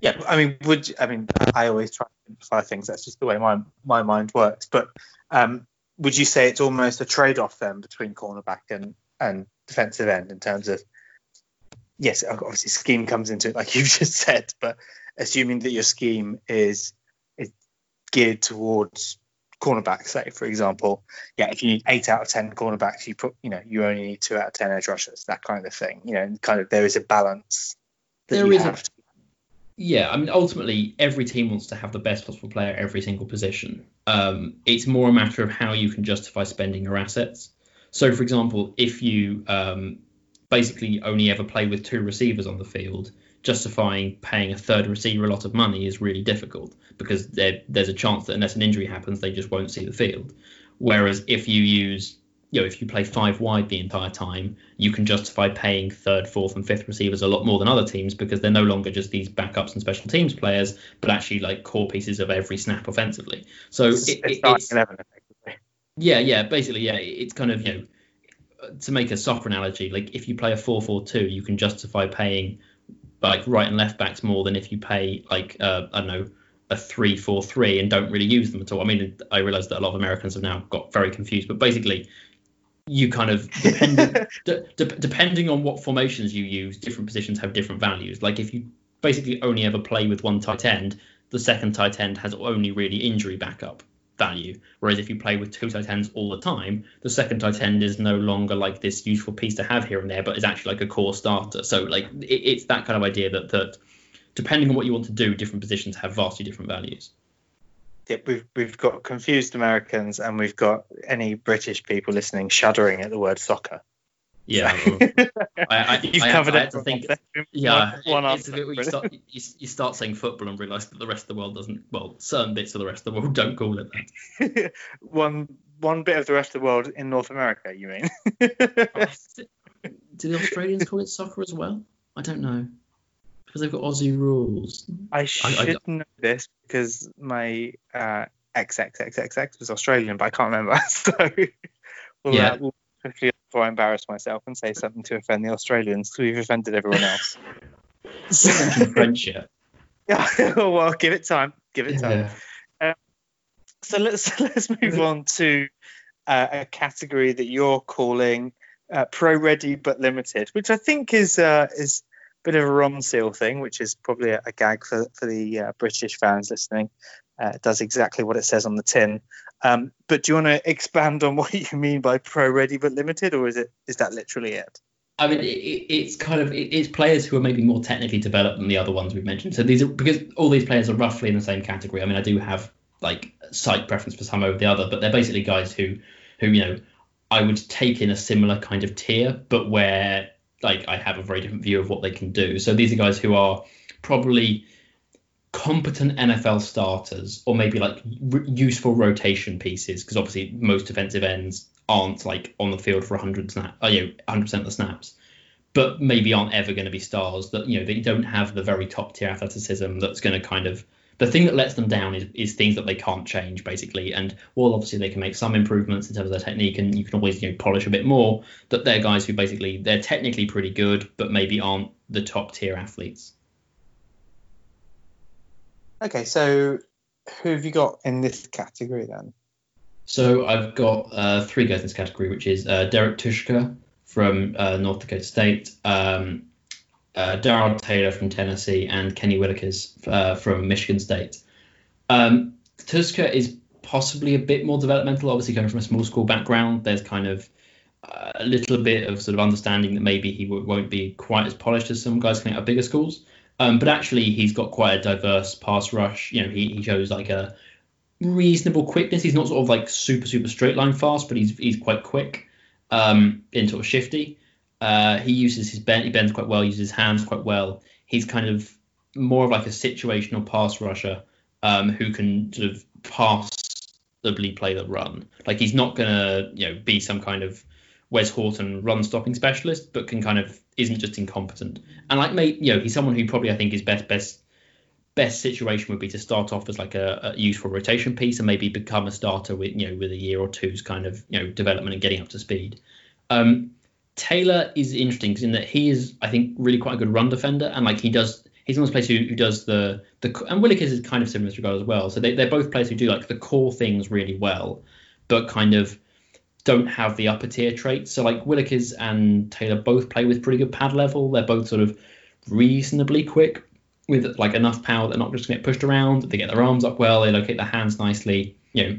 Yeah, I mean, would you, I mean, I always try to simplify things. That's just the way my my mind works. But um, would you say it's almost a trade-off then between cornerback and, and defensive end in terms of, yes, obviously scheme comes into it, like you've just said, but assuming that your scheme is, is geared towards cornerbacks, say, for example, yeah, if you need eight out of ten cornerbacks, you put, you know, you only need two out of ten edge rushers, that kind of thing. You know, and kind of there is a balance that there you is have to. Yeah, I mean, ultimately, every team wants to have the best possible player at every single position. Um, it's more a matter of how you can justify spending your assets. So, for example, if you um, basically only ever play with two receivers on the field, justifying paying a third receiver a lot of money is really difficult because there's a chance that unless an injury happens, they just won't see the field. Whereas if you use, you know, if you play five wide the entire time, you can justify paying third, fourth and fifth receivers a lot more than other teams because they're no longer just these backups and special teams players, but actually like core pieces of every snap offensively. So it's, it, it, it's eleven, yeah, yeah, basically, yeah, it's kind of, you know, to make a soccer analogy, like if you play a four four two, you can justify paying like right and left backs more than if you pay like, uh, I don't know, a three four three and don't really use them at all. I mean, I realize that a lot of Americans have now got very confused, but basically, you kind of, depending, de- de- depending on what formations you use, different positions have different values. Like if you basically only ever play with one tight end, the second tight end has only really injury backup value. Whereas if you play with two tight ends all the time, the second tight end is no longer like this useful piece to have here and there, but is actually like a core starter. So like it, it's that kind of idea that that depending on what you want to do, different positions have vastly different values. Yeah, we've we've got confused Americans and we've got any British people listening shuddering at the word soccer. Yeah, I, I, You've I, covered I, I had to think. Yeah, one, one it's a bit where you start, you, you start saying football and realise that the rest of the world doesn't. Well, certain bits of the rest of the world don't call it that. one one bit of the rest of the world in North America, you mean? Do the Australians call it soccer as well? I don't know because they've got Aussie rules. I should I, I know this because my uh, XXXXX was Australian, but I can't remember. So well, yeah. Uh, we'll quickly. Before I embarrass myself and say something to offend the Australians, because we've offended everyone else. Friendship. Yeah, well, give it time. Give it time. Yeah. Um, so let's let's move on to uh, a category that you're calling uh, pro-ready but limited, which I think is uh, is a bit of a Ron Seal thing, which is probably a, a gag for for the uh, British fans listening. Uh, it does exactly what it says on the tin. Um, but do you want to expand on what you mean by pro-ready but limited, or is it is that literally it? I mean, it, it's kind of it, it's players who are maybe more technically developed than the other ones we've mentioned. So these are because all these players are roughly in the same category. I mean, I do have like slight preference for some over the other, but they're basically guys who who you know I would take in a similar kind of tier, but where like I have a very different view of what they can do. So these are guys who are probably competent N F L starters, or maybe like r- useful rotation pieces, because obviously most defensive ends aren't like on the field for one hundred snaps, oh, you know, one hundred percent of the snaps, but maybe aren't ever going to be stars. That you know they don't have the very top tier athleticism that's going to kind of the thing that lets them down is, is things that they can't change basically. And while obviously they can make some improvements in terms of their technique, and you can always you know polish a bit more, that they're guys who basically they're technically pretty good, but maybe aren't the top tier athletes. Okay, so who have you got in this category then? So I've got uh, three guys in this category, which is uh, Derek Tuschka from uh, North Dakota State, um, uh, Darrell Taylor from Tennessee, and Kenny Willekes uh, from Michigan State. Um, Tuschka is possibly a bit more developmental, obviously coming from a small school background. There's kind of uh, a little bit of sort of understanding that maybe he w- won't be quite as polished as some guys coming out of bigger schools. Um, but actually, he's got quite a diverse pass rush. You know, he, he shows like a reasonable quickness. He's not sort of like super, super straight line fast, but he's he's quite quick um, and sort of shifty. Uh, he uses his bend, he bends quite well, uses his hands quite well. He's kind of more of like a situational pass rusher um, who can sort of passably play the run. Like he's not gonna you know be some kind of Wes Horton run stopping specialist, but can kind of isn't just incompetent. And like mate, you know, he's someone who probably I think his best best best situation would be to start off as like a, a useful rotation piece and maybe become a starter with you know with a year or two's kind of you know development and getting up to speed. Um, Taylor is interesting because in that he is I think really quite a good run defender, and like he does he's one of those players who, who does the the and Willekes is kind of similar in this regard as well. So they they're both players who do like the core things really well, but kind of don't have the upper tier traits. So like Willekes and Taylor both play with pretty good pad level. They're both sort of reasonably quick with like enough power. They're not just going to get pushed around. They get their arms up well. They locate their hands nicely, you know,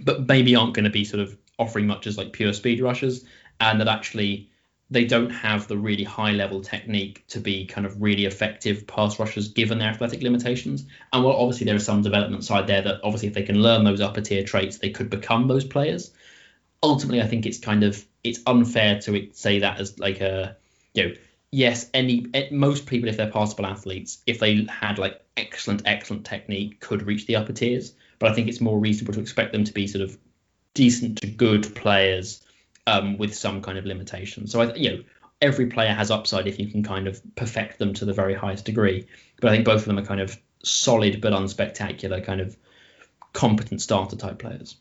but maybe aren't going to be sort of offering much as like pure speed rushers. And that actually they don't have the really high level technique to be kind of really effective pass rushers given their athletic limitations. And while obviously there is some development side there that obviously if they can learn those upper tier traits, they could become those players. Ultimately, I think it's kind of it's unfair to say that as like a you know yes any most people if they're passable athletes if they had like excellent excellent technique could reach the upper tiers, but I think it's more reasonable to expect them to be sort of decent to good players um, with some kind of limitation. So I you know every player has upside if you can kind of perfect them to the very highest degree, but I think both of them are kind of solid but unspectacular kind of competent starter type players.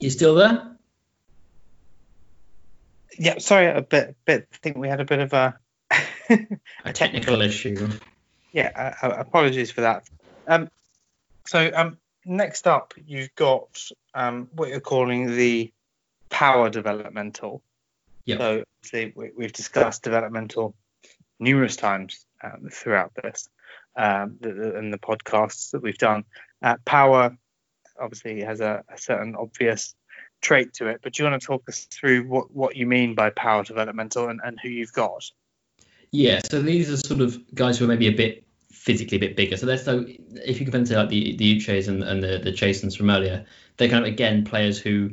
You still there? Yeah, sorry, a bit. Bit. I think we had a bit of a a technical issue. Yeah, uh, apologies for that. Um, so um, next up, you've got um, what you're calling the power developmental Yep. So obviously we, we've discussed developmental numerous times um, throughout this um, the, the, and the podcasts that we've done. Uh, power obviously has a, a certain obvious trait to it, but do you want to talk us through what, what you mean by power developmental and, and who you've got? Yeah, so these are sort of guys who are maybe a bit physically a bit bigger. So there's no, if you compare them to like the, the Uches and, and the, the Chasons from earlier, they're kind of, again, players who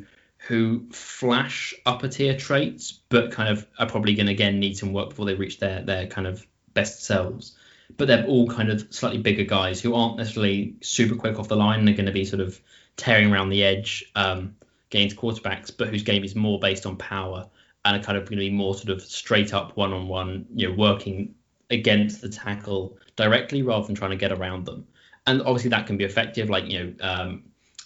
who flash upper tier traits, but kind of are probably going to, again, need some work before they reach their, their kind of best selves. But they're all kind of slightly bigger guys who aren't necessarily super quick off the line. They're going to be sort of tearing around the edge, um, getting to quarterbacks, but whose game is more based on power and are kind of going to be more sort of straight up one-on-one, you know, working against the tackle directly rather than trying to get around them. And obviously that can be effective. Like, you know, um,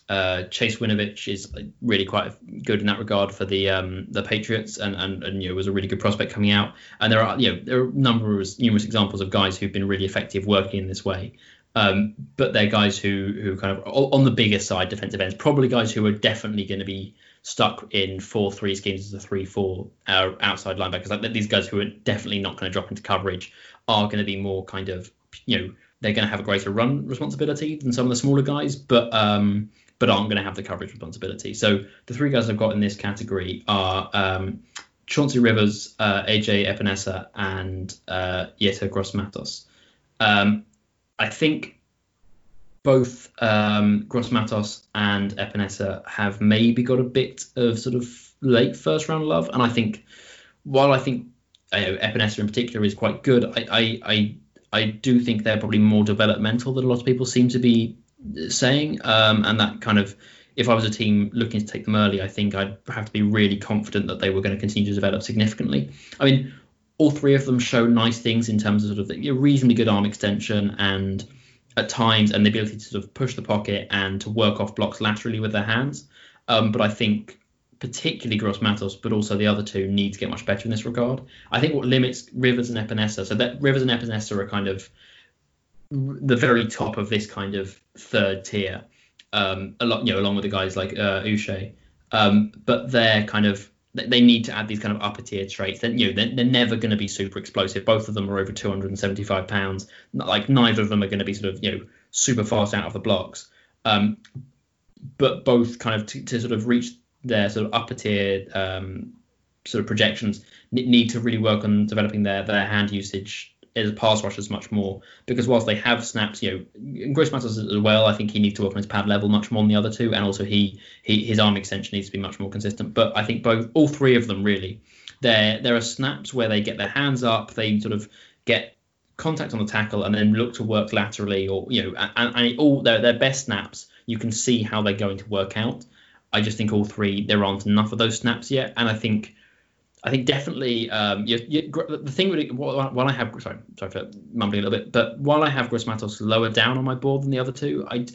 uh, Chase Winovich is really quite good in that regard for the um, the Patriots and, and, and, you know, was a really good prospect coming out. And there are, you know, there are numerous, numerous examples of guys who've been really effective working in this way. Um, but they're guys who who kind of on the bigger side, defensive ends, probably guys who are definitely going to be stuck in four three schemes as a three four uh, outside linebackers. Like these guys who are definitely not going to drop into coverage are going to be more kind of, you know, they're going to have a greater run responsibility than some of the smaller guys, but um, but aren't going to have the coverage responsibility. So the three guys I've got in this category are um, Chauncey Rivers, uh, A J Epenesa, and uh, Yeto Gross-Matos. Um, I think both um, Gross-Matos and Epenesa have maybe got a bit of sort of late first round love. And I think, while I think you know, Epenesa in particular is quite good, I, I I I do think they're probably more developmental than a lot of people seem to be saying. Um, and that kind of, if I was a team looking to take them early, I think I'd have to be really confident that they were going to continue to develop significantly. I mean, all three of them show nice things in terms of sort of the, you know, reasonably good arm extension and at times and the ability to sort of push the pocket and to work off blocks laterally with their hands. Um, but I think particularly Gross-Matos, but also the other two, need to get much better in this regard. I think what limits Rivers and Epenesa, so that Rivers and Epenesa are kind of the very top of this kind of third tier, um, a lot, you know, along with the guys like uh, Uche. Um, but they're kind of, they need to add these kind of upper tier traits. Then you know they're, they're never going to be super explosive. Both of them are over two hundred seventy-five pounds. Like neither of them are going to be sort of you know super fast out of the blocks. Um, but both kind of to, to sort of reach their sort of upper tier um, sort of projections n- need to really work on developing their their hand usage as pass rushers much more, because whilst they have snaps, you know, Gross-Matos as well, I think he needs to work on his pad level much more than the other two, and also he, he his arm extension needs to be much more consistent. But I think both, all three of them really, there there are snaps where they get their hands up, they sort of get contact on the tackle and then look to work laterally, or you know, and, and all their their best snaps, you can see how they're going to work out. I just think all three, there aren't enough of those snaps yet, and I think. I think definitely um, you, you, the thing with it, while I have sorry sorry for mumbling a little bit, but while I have Gross-Matos lower down on my board than the other two, I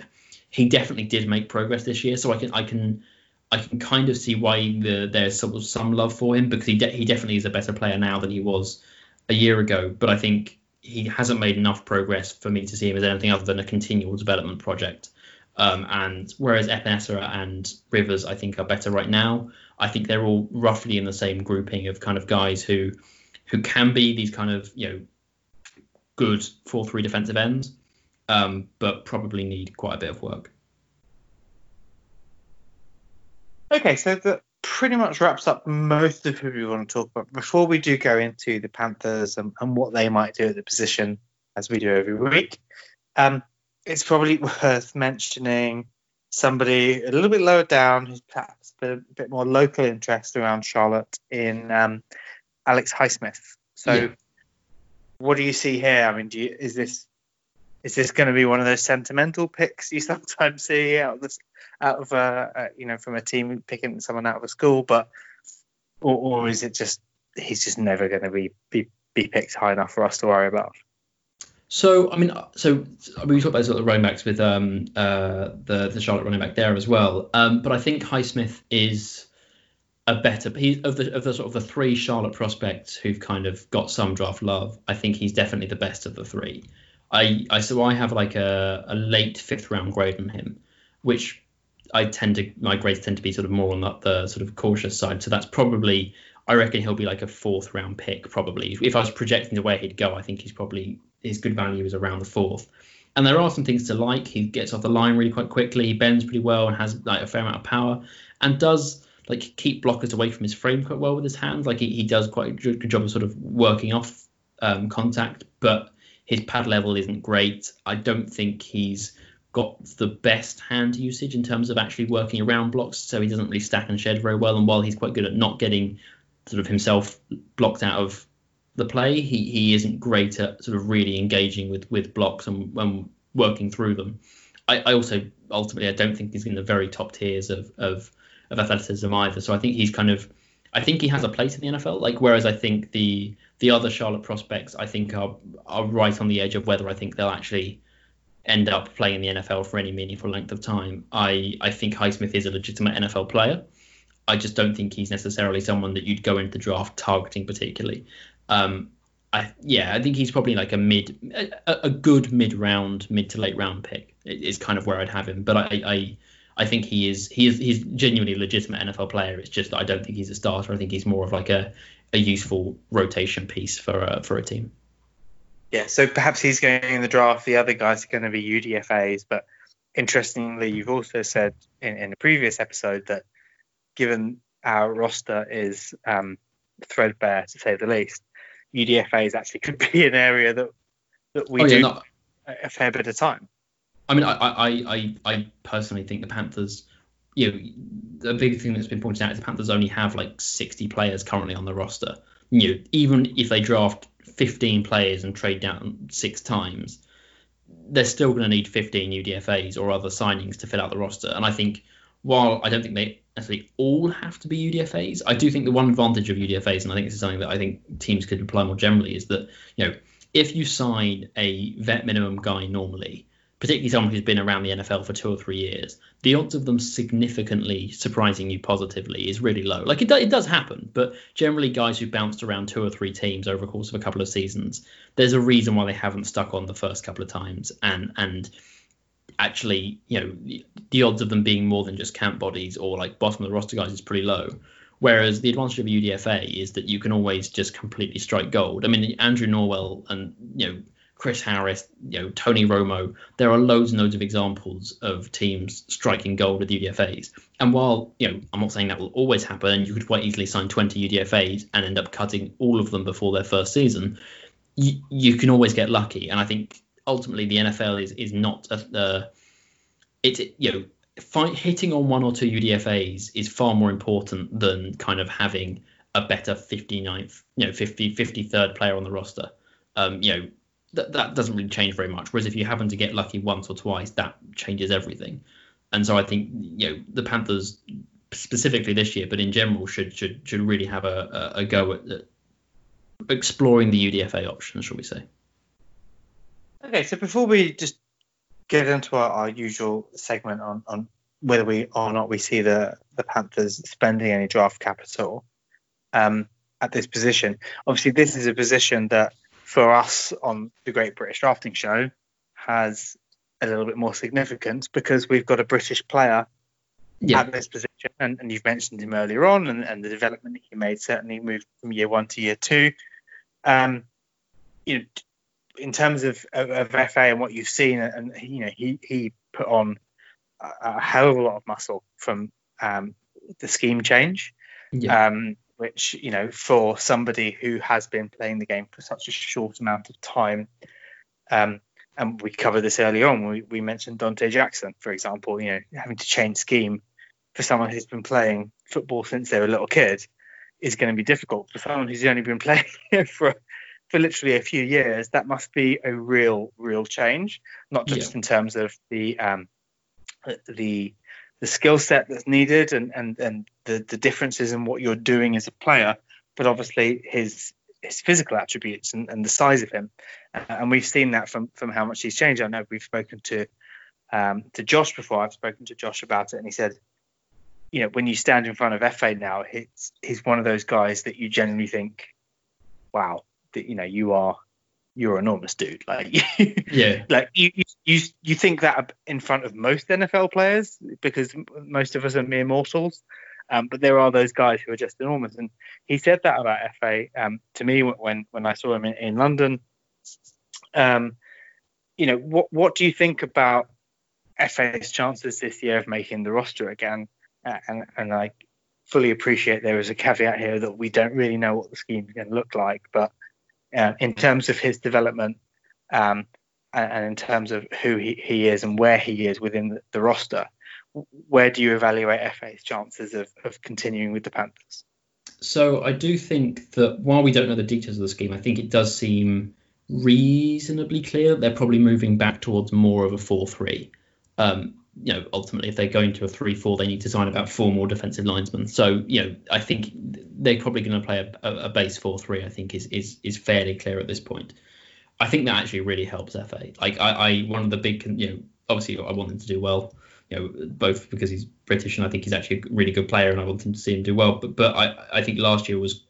he definitely did make progress this year, so I can I can I can kind of see why the, there's some, some love for him, because he de- he definitely is a better player now than he was a year ago. But I think he hasn't made enough progress for me to see him as anything other than a continual development project. Um, and whereas Epenesa and Rivers, I think, are better right now, I think they're all roughly in the same grouping of kind of guys who who can be these kind of, you know, good four three defensive ends, um, but probably need quite a bit of work. Okay, so that pretty much wraps up most of who we want to talk about. Before we do go into the Panthers and, and what they might do at the position, as we do every week, um, it's probably worth mentioning somebody a little bit lower down who's perhaps a bit more local interest around Charlotte in um, Alex Highsmith. So, yeah. What do you see here? I mean, do you, is this is this going to be one of those sentimental picks you sometimes see out of this, out of a, a you know from a team picking someone out of a school? But or, or is it just he's just never going to be, be be picked high enough for us to worry about? So I mean, so I mean, we talked about sort of running backs with um, uh, the the Charlotte running back there as well. Um, but I think Highsmith is a better he of the of the sort of the three Charlotte prospects who've kind of got some draft love. I think he's definitely the best of the three. I, I so I have like a, a late fifth round grade on him, which I tend to, my grades tend to be sort of more on the, the sort of cautious side. So that's probably, I reckon he'll be like a fourth round pick probably. If I was projecting the way he'd go, I think he's probably, his good value is around the fourth. And there are some things to like. He gets off the line really quite quickly. He bends pretty well and has like a fair amount of power, and does like keep blockers away from his frame quite well with his hands. Like he, he does quite a good job of sort of working off um, contact, but his pad level isn't great. I don't think he's got the best hand usage in terms of actually working around blocks, so he doesn't really stack and shed very well. And while he's quite good at not getting sort of himself blocked out of the play, he he isn't great at sort of really engaging with with blocks and, and working through them. I, I also ultimately I don't think he's in the very top tiers of of of athleticism either. So I think he's kind of, I think he has a place in the N F L. Like whereas I think the the other Charlotte prospects I think are are right on the edge of whether I think they'll actually end up playing in the N F L for any meaningful length of time. I, I think Highsmith is a legitimate N F L player. I just don't think he's necessarily someone that you'd go into the draft targeting particularly. Um, I yeah, I think he's probably like a mid, a, a good mid-round, mid to late round pick is kind of where I'd have him. But I, I, I think he is he is he's genuinely a legitimate N F L player. It's just I don't think he's a starter. I think he's more of like a, a useful rotation piece for a, for a team. Yeah, so perhaps he's going in the draft. The other guys are going to be U D F As. But interestingly, you've also said in, in a previous episode that given our roster is um, threadbare, to say the least, U D F As actually could be an area that that we oh, yeah, do no. a fair bit of time. I mean, I, I, I, I personally think the Panthers, you know, the big thing that's been pointed out is the Panthers only have like sixty players currently on the roster. You know, even if they draft fifteen players and trade down six times, they're still going to need fifteen U D F As or other signings to fill out the roster. And I think while I don't think they necessarily all have to be U D F As, I do think the one advantage of U D F As, and I think this is something that I think teams could apply more generally, is that, you know, if you sign a vet minimum guy normally, particularly someone who's been around the N F L for two or three years, the odds of them significantly surprising you positively is really low. Like, it, do, it does happen, but generally guys who bounced around two or three teams over the course of a couple of seasons, there's a reason why they haven't stuck on the first couple of times. And, and actually, you know, the, the odds of them being more than just camp bodies or, like, bottom of the roster guys is pretty low. Whereas the advantage of U D F A is that you can always just completely strike gold. I mean, Andrew Norwell and, you know, Chris Harris, you know, Tony Romo, there are loads and loads of examples of teams striking gold with U D F As. And while, you know, I'm not saying that will always happen, you could quite easily sign twenty U D F As and end up cutting all of them before their first season, you, you can always get lucky. And I think ultimately the N F L is is not, a, uh, it's, you know, fight, hitting on one or two U D F As is far more important than kind of having a better fifty-ninth, you know, fifty, fifty-third player on the roster. Um, you know, That, that doesn't really change very much. Whereas if you happen to get lucky once or twice, that changes everything. And so I think, you know, the Panthers specifically this year, but in general, should should should really have a, a, a go at uh, exploring the U D F A option, shall we say. Okay, so before we just get into our, our usual segment on, on whether we or not we see the, the Panthers spending any draft capital um, at this position, obviously this is a position that for us on the Great British Drafting Show has a little bit more significance because we've got a British player yeah. at this position. And, and you've mentioned him earlier on and, and the development he made certainly moved from year one to year two. Um, you know, in terms of, of, of F A and what you've seen, and, and you know, he, he put on a, a hell of a lot of muscle from um, the scheme change. Yeah. Um, which, you know, for somebody who has been playing the game for such a short amount of time, um, and we covered this early on, we, we mentioned Donte Jackson, for example, you know, having to change scheme for someone who's been playing football since they were a little kid is going to be difficult. For someone who's only been playing it for, for literally a few years, that must be a real, real change, not just yeah. in terms of the um, the... the skill set that's needed and, and, and the, the differences in what you're doing as a player, but obviously his his physical attributes and, and the size of him. Uh, and we've seen that from from how much he's changed. I know we've spoken to um, to Josh before. I've spoken to Josh about it, and he said, you know, when you stand in front of F A now, it's, he's one of those guys that you genuinely think, wow, that, you know, you are you're an honest dude. Like, yeah, like you, you, you think that in front of most N F L players because most of us are mere mortals. Um, but there are those guys who are just enormous. And he said that about F A um, to me when, when I saw him in, in London. Um, you know, what what do you think about F A's chances this year of making the roster again? Uh, and, and I fully appreciate there is a caveat here that we don't really know what the scheme is going to look like. But uh, in terms of his development um, and, and in terms of who he, he is and where he is within the, the roster, where do you evaluate F A's chances of, of continuing with the Panthers? So I do think that while we don't know the details of the scheme, I think it does seem reasonably clear that they're probably moving back towards more of a four three. Um, you know, ultimately, if they're going to a three four, they need to sign about four more defensive linesmen. So, you know, I think they're probably going to play a, a base four three, I think, is, is is fairly clear at this point. I think that actually really helps F A. Like, I, I one of the big, you know, obviously I want them to do well. You know, both because he's British and I think he's actually a really good player and I want him to see him do well. But but I, I think last year was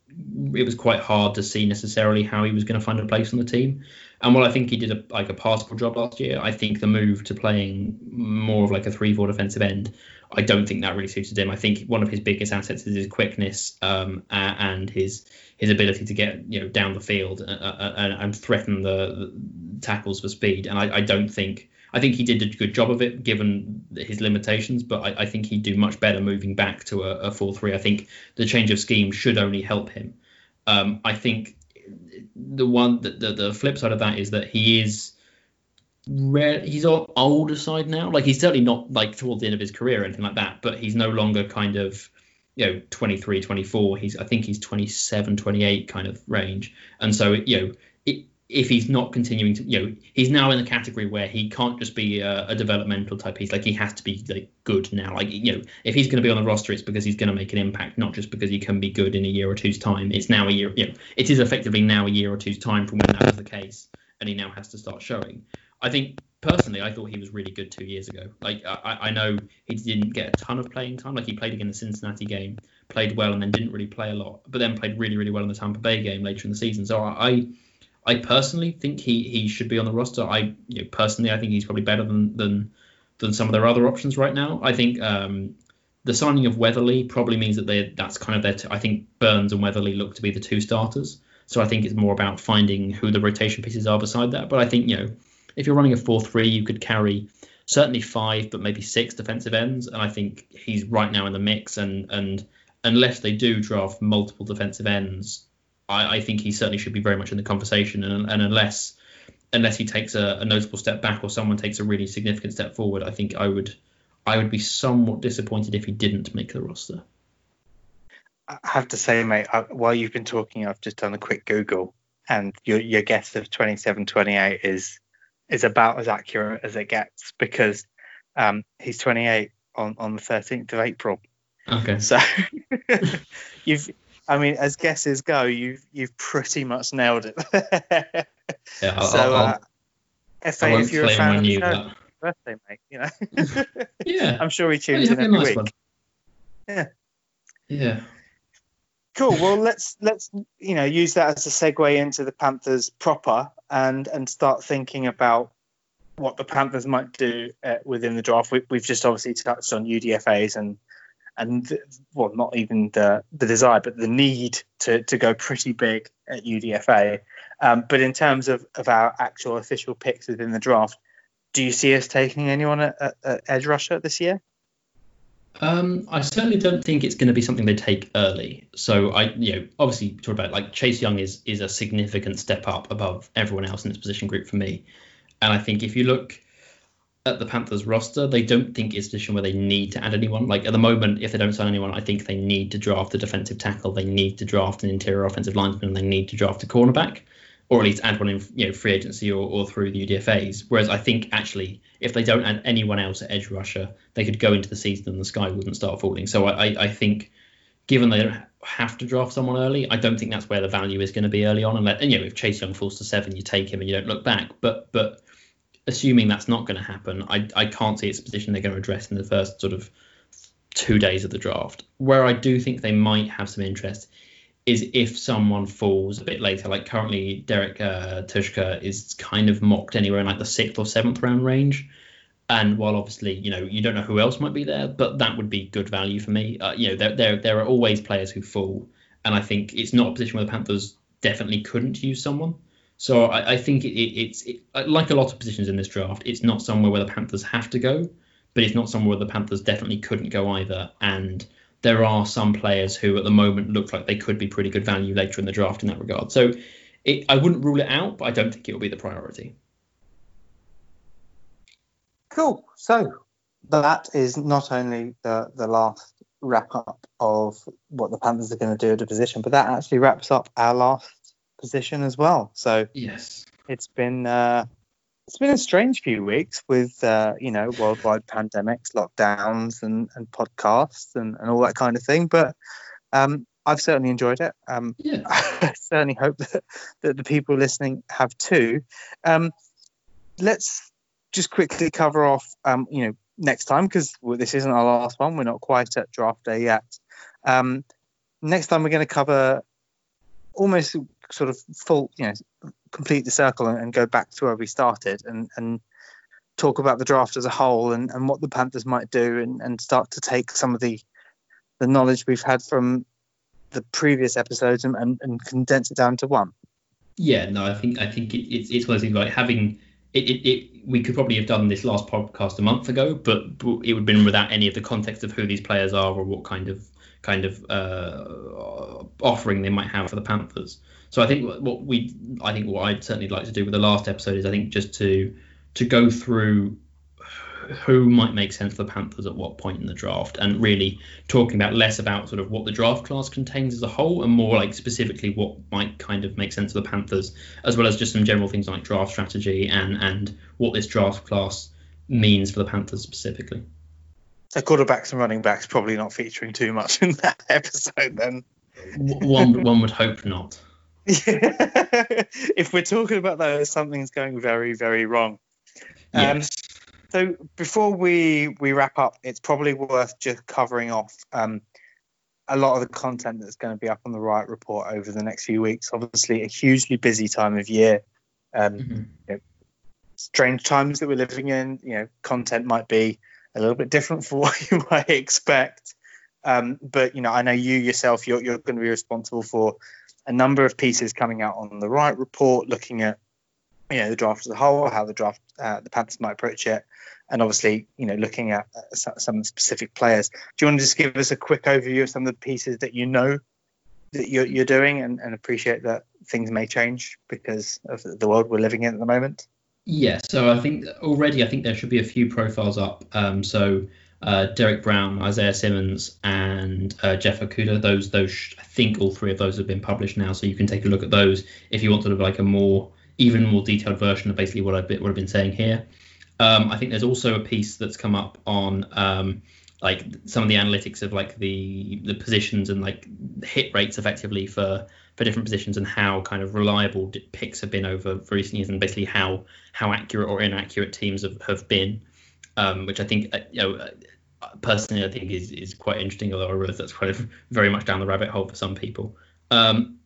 it was quite hard to see necessarily how he was going to find a place on the team. And while I think he did a, like a passable job last year, I think the move to playing more of like a three four defensive end, I don't think that really suited him. I think one of his biggest assets is his quickness um, and his his ability to get you know down the field and, and, and threaten the, the tackles for speed. And I, I don't think. I think he did a good job of it, given his limitations, but I, I think he'd do much better moving back to a four three. I think the change of scheme should only help him. Um, I think the one that the, the flip side of that is that he is rare, he's on the older side now. Like he's certainly not like towards the end of his career or anything like that, but he's no longer kind of you know twenty-three, twenty-four. He's I think he's twenty-seven, twenty-eight kind of range, and so you know. It, if he's not continuing to, you know, he's now in the category where he can't just be a, a developmental type. He's like, he has to be like good now. Like, you know, if he's going to be on the roster, it's because he's going to make an impact, not just because he can be good in a year or two's time. It's now a year, you know, it is effectively now a year or two's time from when that was the case. And he now has to start showing. I think personally, I thought he was really good two years ago. Like, I, I know he didn't get a ton of playing time. Like he played again the Cincinnati game, played well, and then didn't really play a lot, but then played really, really well in the Tampa Bay game later in the season. So I, I I personally think he, he should be on the roster. I you know, personally I think he's probably better than, than than some of their other options right now. I think um, the signing of Weatherly probably means that they that's kind of their. T- I think Burns and Weatherly look to be the two starters. So I think it's more about finding who the rotation pieces are beside that. But I think you know if you're running a four three, you could carry certainly five, but maybe six defensive ends. And I think he's right now in the mix. And and unless they do draft multiple defensive ends. I think he certainly should be very much in the conversation, and, and unless unless he takes a, a noticeable step back or someone takes a really significant step forward, I think I would I would be somewhat disappointed if he didn't make the roster. I have to say, mate, I, while you've been talking, I've just done a quick Google, and your your guess of twenty-seven, twenty-eight is is about as accurate as it gets because um, he's twenty-eight on, on the thirteenth of April. Okay, so you've. I mean, as guesses go, you've you've pretty much nailed it. yeah, I'll, so, I'll, uh, F A, I won't if you're a fan of the show, birthday, mate, you know. yeah, I'm sure we tuned oh, in every nice week. One. Yeah, yeah. Cool. Well, let's let's you know use that as a segue into the Panthers proper and and start thinking about what the Panthers might do uh, within the draft. We, we've just obviously touched on U D F As and. And, well, not even the, the desire, but the need to, to go pretty big at U D F A. Um, but in terms of, of our actual official picks within the draft, do you see us taking anyone at, at, at edge rusher this year? Um, I certainly don't think it's going to be something they take early. So, I, you know, obviously, talk about like Chase Young is is a significant step up above everyone else in this position group for me. And I think if you look... at the Panthers roster, they don't think it's a position where they need to add anyone. Like at the moment, if they don't sign anyone, I think they need to draft a defensive tackle, they need to draft an interior offensive lineman, and they need to draft a cornerback, or at least add one in you know free agency or, or through the U D F As. Whereas I think actually, if they don't add anyone else at edge rusher, they could go into the season and the sky wouldn't start falling. So I, I, I think, given they don't have to draft someone early, I don't think that's where the value is going to be early on. And, let, and you know, if Chase Young falls to seven, you take him and you don't look back. But but. Assuming that's not going to happen, I, I can't see it's a position they're going to address in the first sort of two days of the draft. Where I do think they might have some interest is if someone falls a bit later. Like currently, Derek uh, Tuschka is kind of mocked anywhere in like the sixth or seventh round range. And while obviously, you know, you don't know who else might be there, but that would be good value for me. Uh, you know, there, there there are always players who fall. And I think it's not a position where the Panthers definitely couldn't use someone. So I, I think it, it, it's it, like a lot of positions in this draft, it's not somewhere where the Panthers have to go, but it's not somewhere where the Panthers definitely couldn't go either. And there are some players who at the moment look like they could be pretty good value later in the draft in that regard. So it, I wouldn't rule it out, but I don't think it will be the priority. Cool. So that is not only the, the last wrap-up of what the Panthers are going to do at a position, but that actually wraps up our last position as well. So yes, it's been uh, it's been a strange few weeks with, uh, you know, worldwide pandemics, lockdowns and, and podcasts and, and all that kind of thing. But um, I've certainly enjoyed it. Um, yeah. I certainly hope that, that the people listening have too. Um, let's... Just quickly cover off, um, you know, next time, because well, this isn't our last one. We're not quite at draft day yet. Um, next time, we're going to cover almost sort of full, you know, complete the circle and, and go back to where we started and, and talk about the draft as a whole and, and what the Panthers might do and, and start to take some of the the knowledge we've had from the previous episodes and, and, and condense it down to one. Yeah, no, I think I think it, it's it's one of those things like having. It, it, it, we could probably have done this last podcast a month ago, but it would have been without any of the context of who these players are or what kind of kind of uh, offering they might have for the Panthers. So I think what we, I think what I'd certainly like to do with the last episode is I think just to to go through who might make sense for the Panthers at what point in the draft, and really talking about less about sort of what the draft class contains as a whole and more like specifically what might kind of make sense for the Panthers, as well as just some general things like draft strategy and and what this draft class means for the Panthers specifically. So quarterbacks and running backs probably not featuring too much in that episode then. one one would hope not. If we're talking about those, something's going very, very wrong. Um, yes. So before we, we wrap up, it's probably worth just covering off um, a lot of the content that's going to be up on the Riot Report over the next few weeks. Obviously, a hugely busy time of year. Um, mm-hmm. You know, strange times that we're living in. You know, content might be a little bit different for what you might expect. Um, but, you know, I know you yourself, you're, you're going to be responsible for a number of pieces coming out on the Riot Report, looking at, you know, the draft as a whole, how the draft, uh, the Panthers might approach it, and obviously, you know, looking at uh, some specific players. Do you want to just give us a quick overview of some of the pieces that you know that you're, you're doing, and, and appreciate that things may change because of the world we're living in at the moment? Yeah, so I think already I think there should be a few profiles up. Um, so uh, Derek Brown, Isaiah Simmons, and uh, Jeff Okudah. Those, those sh- I think all three of those have been published now, so you can take a look at those if you want sort of like a more even more detailed version of basically what I've been, what I've been saying here. Um, I think there's also a piece that's come up on um, like some of the analytics of like the the positions and like hit rates effectively for, for different positions and how kind of reliable picks have been over recent years and basically how how accurate or inaccurate teams have, have been, um, which I think, you know, personally I think is, is quite interesting, although I realise that's quite a, very much down the rabbit hole for some people. Um,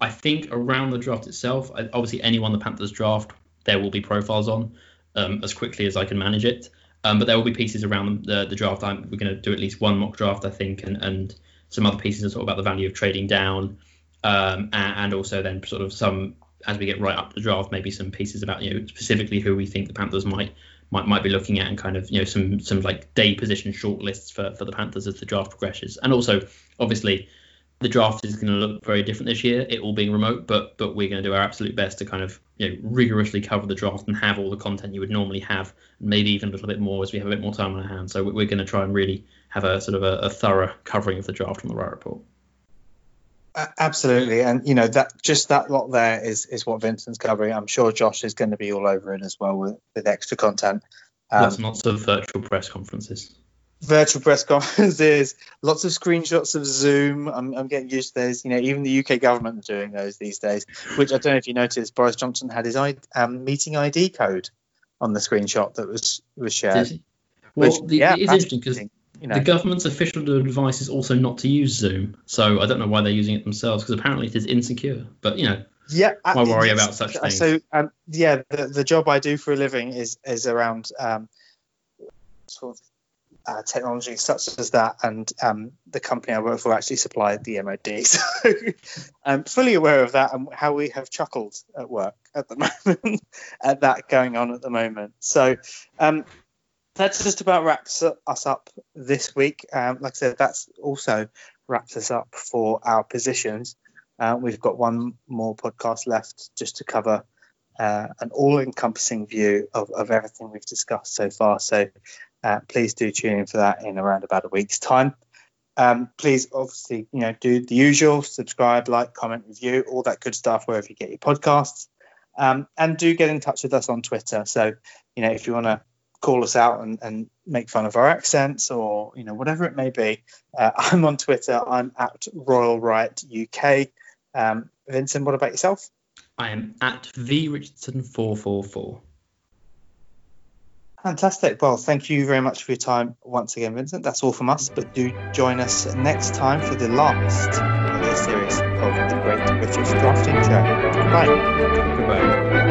I think around the draft itself, obviously anyone the Panthers draft, there will be profiles on um, as quickly as I can manage it. Um, but there will be pieces around the, the draft. I'm, we're going to do at least one mock draft, I think, and, and some other pieces sort of about the value of trading down. Um, and, and also then sort of some, as we get right up the draft, maybe some pieces about, you know, specifically who we think the Panthers might might might be looking at and kind of, you know, some some like day position shortlists for, for the Panthers as the draft progresses. And also, obviously, the draft is going to look very different this year, it all being remote, but but we're going to do our absolute best to kind of, you know, rigorously cover the draft and have all the content you would normally have, maybe even a little bit more as we have a bit more time on our hands. So we're going to try and really have a sort of a, a thorough covering of the draft on the Riot Report. Uh, absolutely. And, you know, that just that lot there is, is what Vincent's covering. I'm sure Josh is going to be all over it as well with, with extra content. Um, Lots and lots of virtual press conferences. Virtual press conferences, lots of screenshots of Zoom. I'm, I'm getting used to those. You know, even the U K government are doing those these days, which I don't know if you noticed, Boris Johnson had his um, meeting I D code on the screenshot that was was shared. Well, which, the, yeah, it is interesting because you know. The government's official advice is also not to use Zoom, so I don't know why they're using it themselves, because apparently it is insecure. But you know, yeah, why worry about such things? So um, yeah, the, the job I do for a living is is around um, sort of uh, technology such as that, and um, the company I work for actually supplied the M O D, so I'm fully aware of that and how we have chuckled at work at the moment at that going on at the moment. So. Um, That just about wraps us up this week. Um, like I said, that's also wraps us up for our positions. Uh, we've got one more podcast left just to cover uh, an all-encompassing view of, of everything we've discussed so far. So uh, please do tune in for that in around about a week's time. Um, please, obviously, you know, do the usual: subscribe, like, comment, review, all that good stuff wherever you get your podcasts. Um, and do get in touch with us on Twitter. So, you know, if you want to call us out and, and make fun of our accents, or you know, whatever it may be. Uh, I'm on Twitter. I'm at Royal Riot U K. Um, Vincent, what about yourself? I am at V Richardson four four four. Fantastic. Well, thank you very much for your time once again, Vincent. That's all from us, but do join us next time for the last of the series of the Great British Drafting Show. Bye. Goodbye.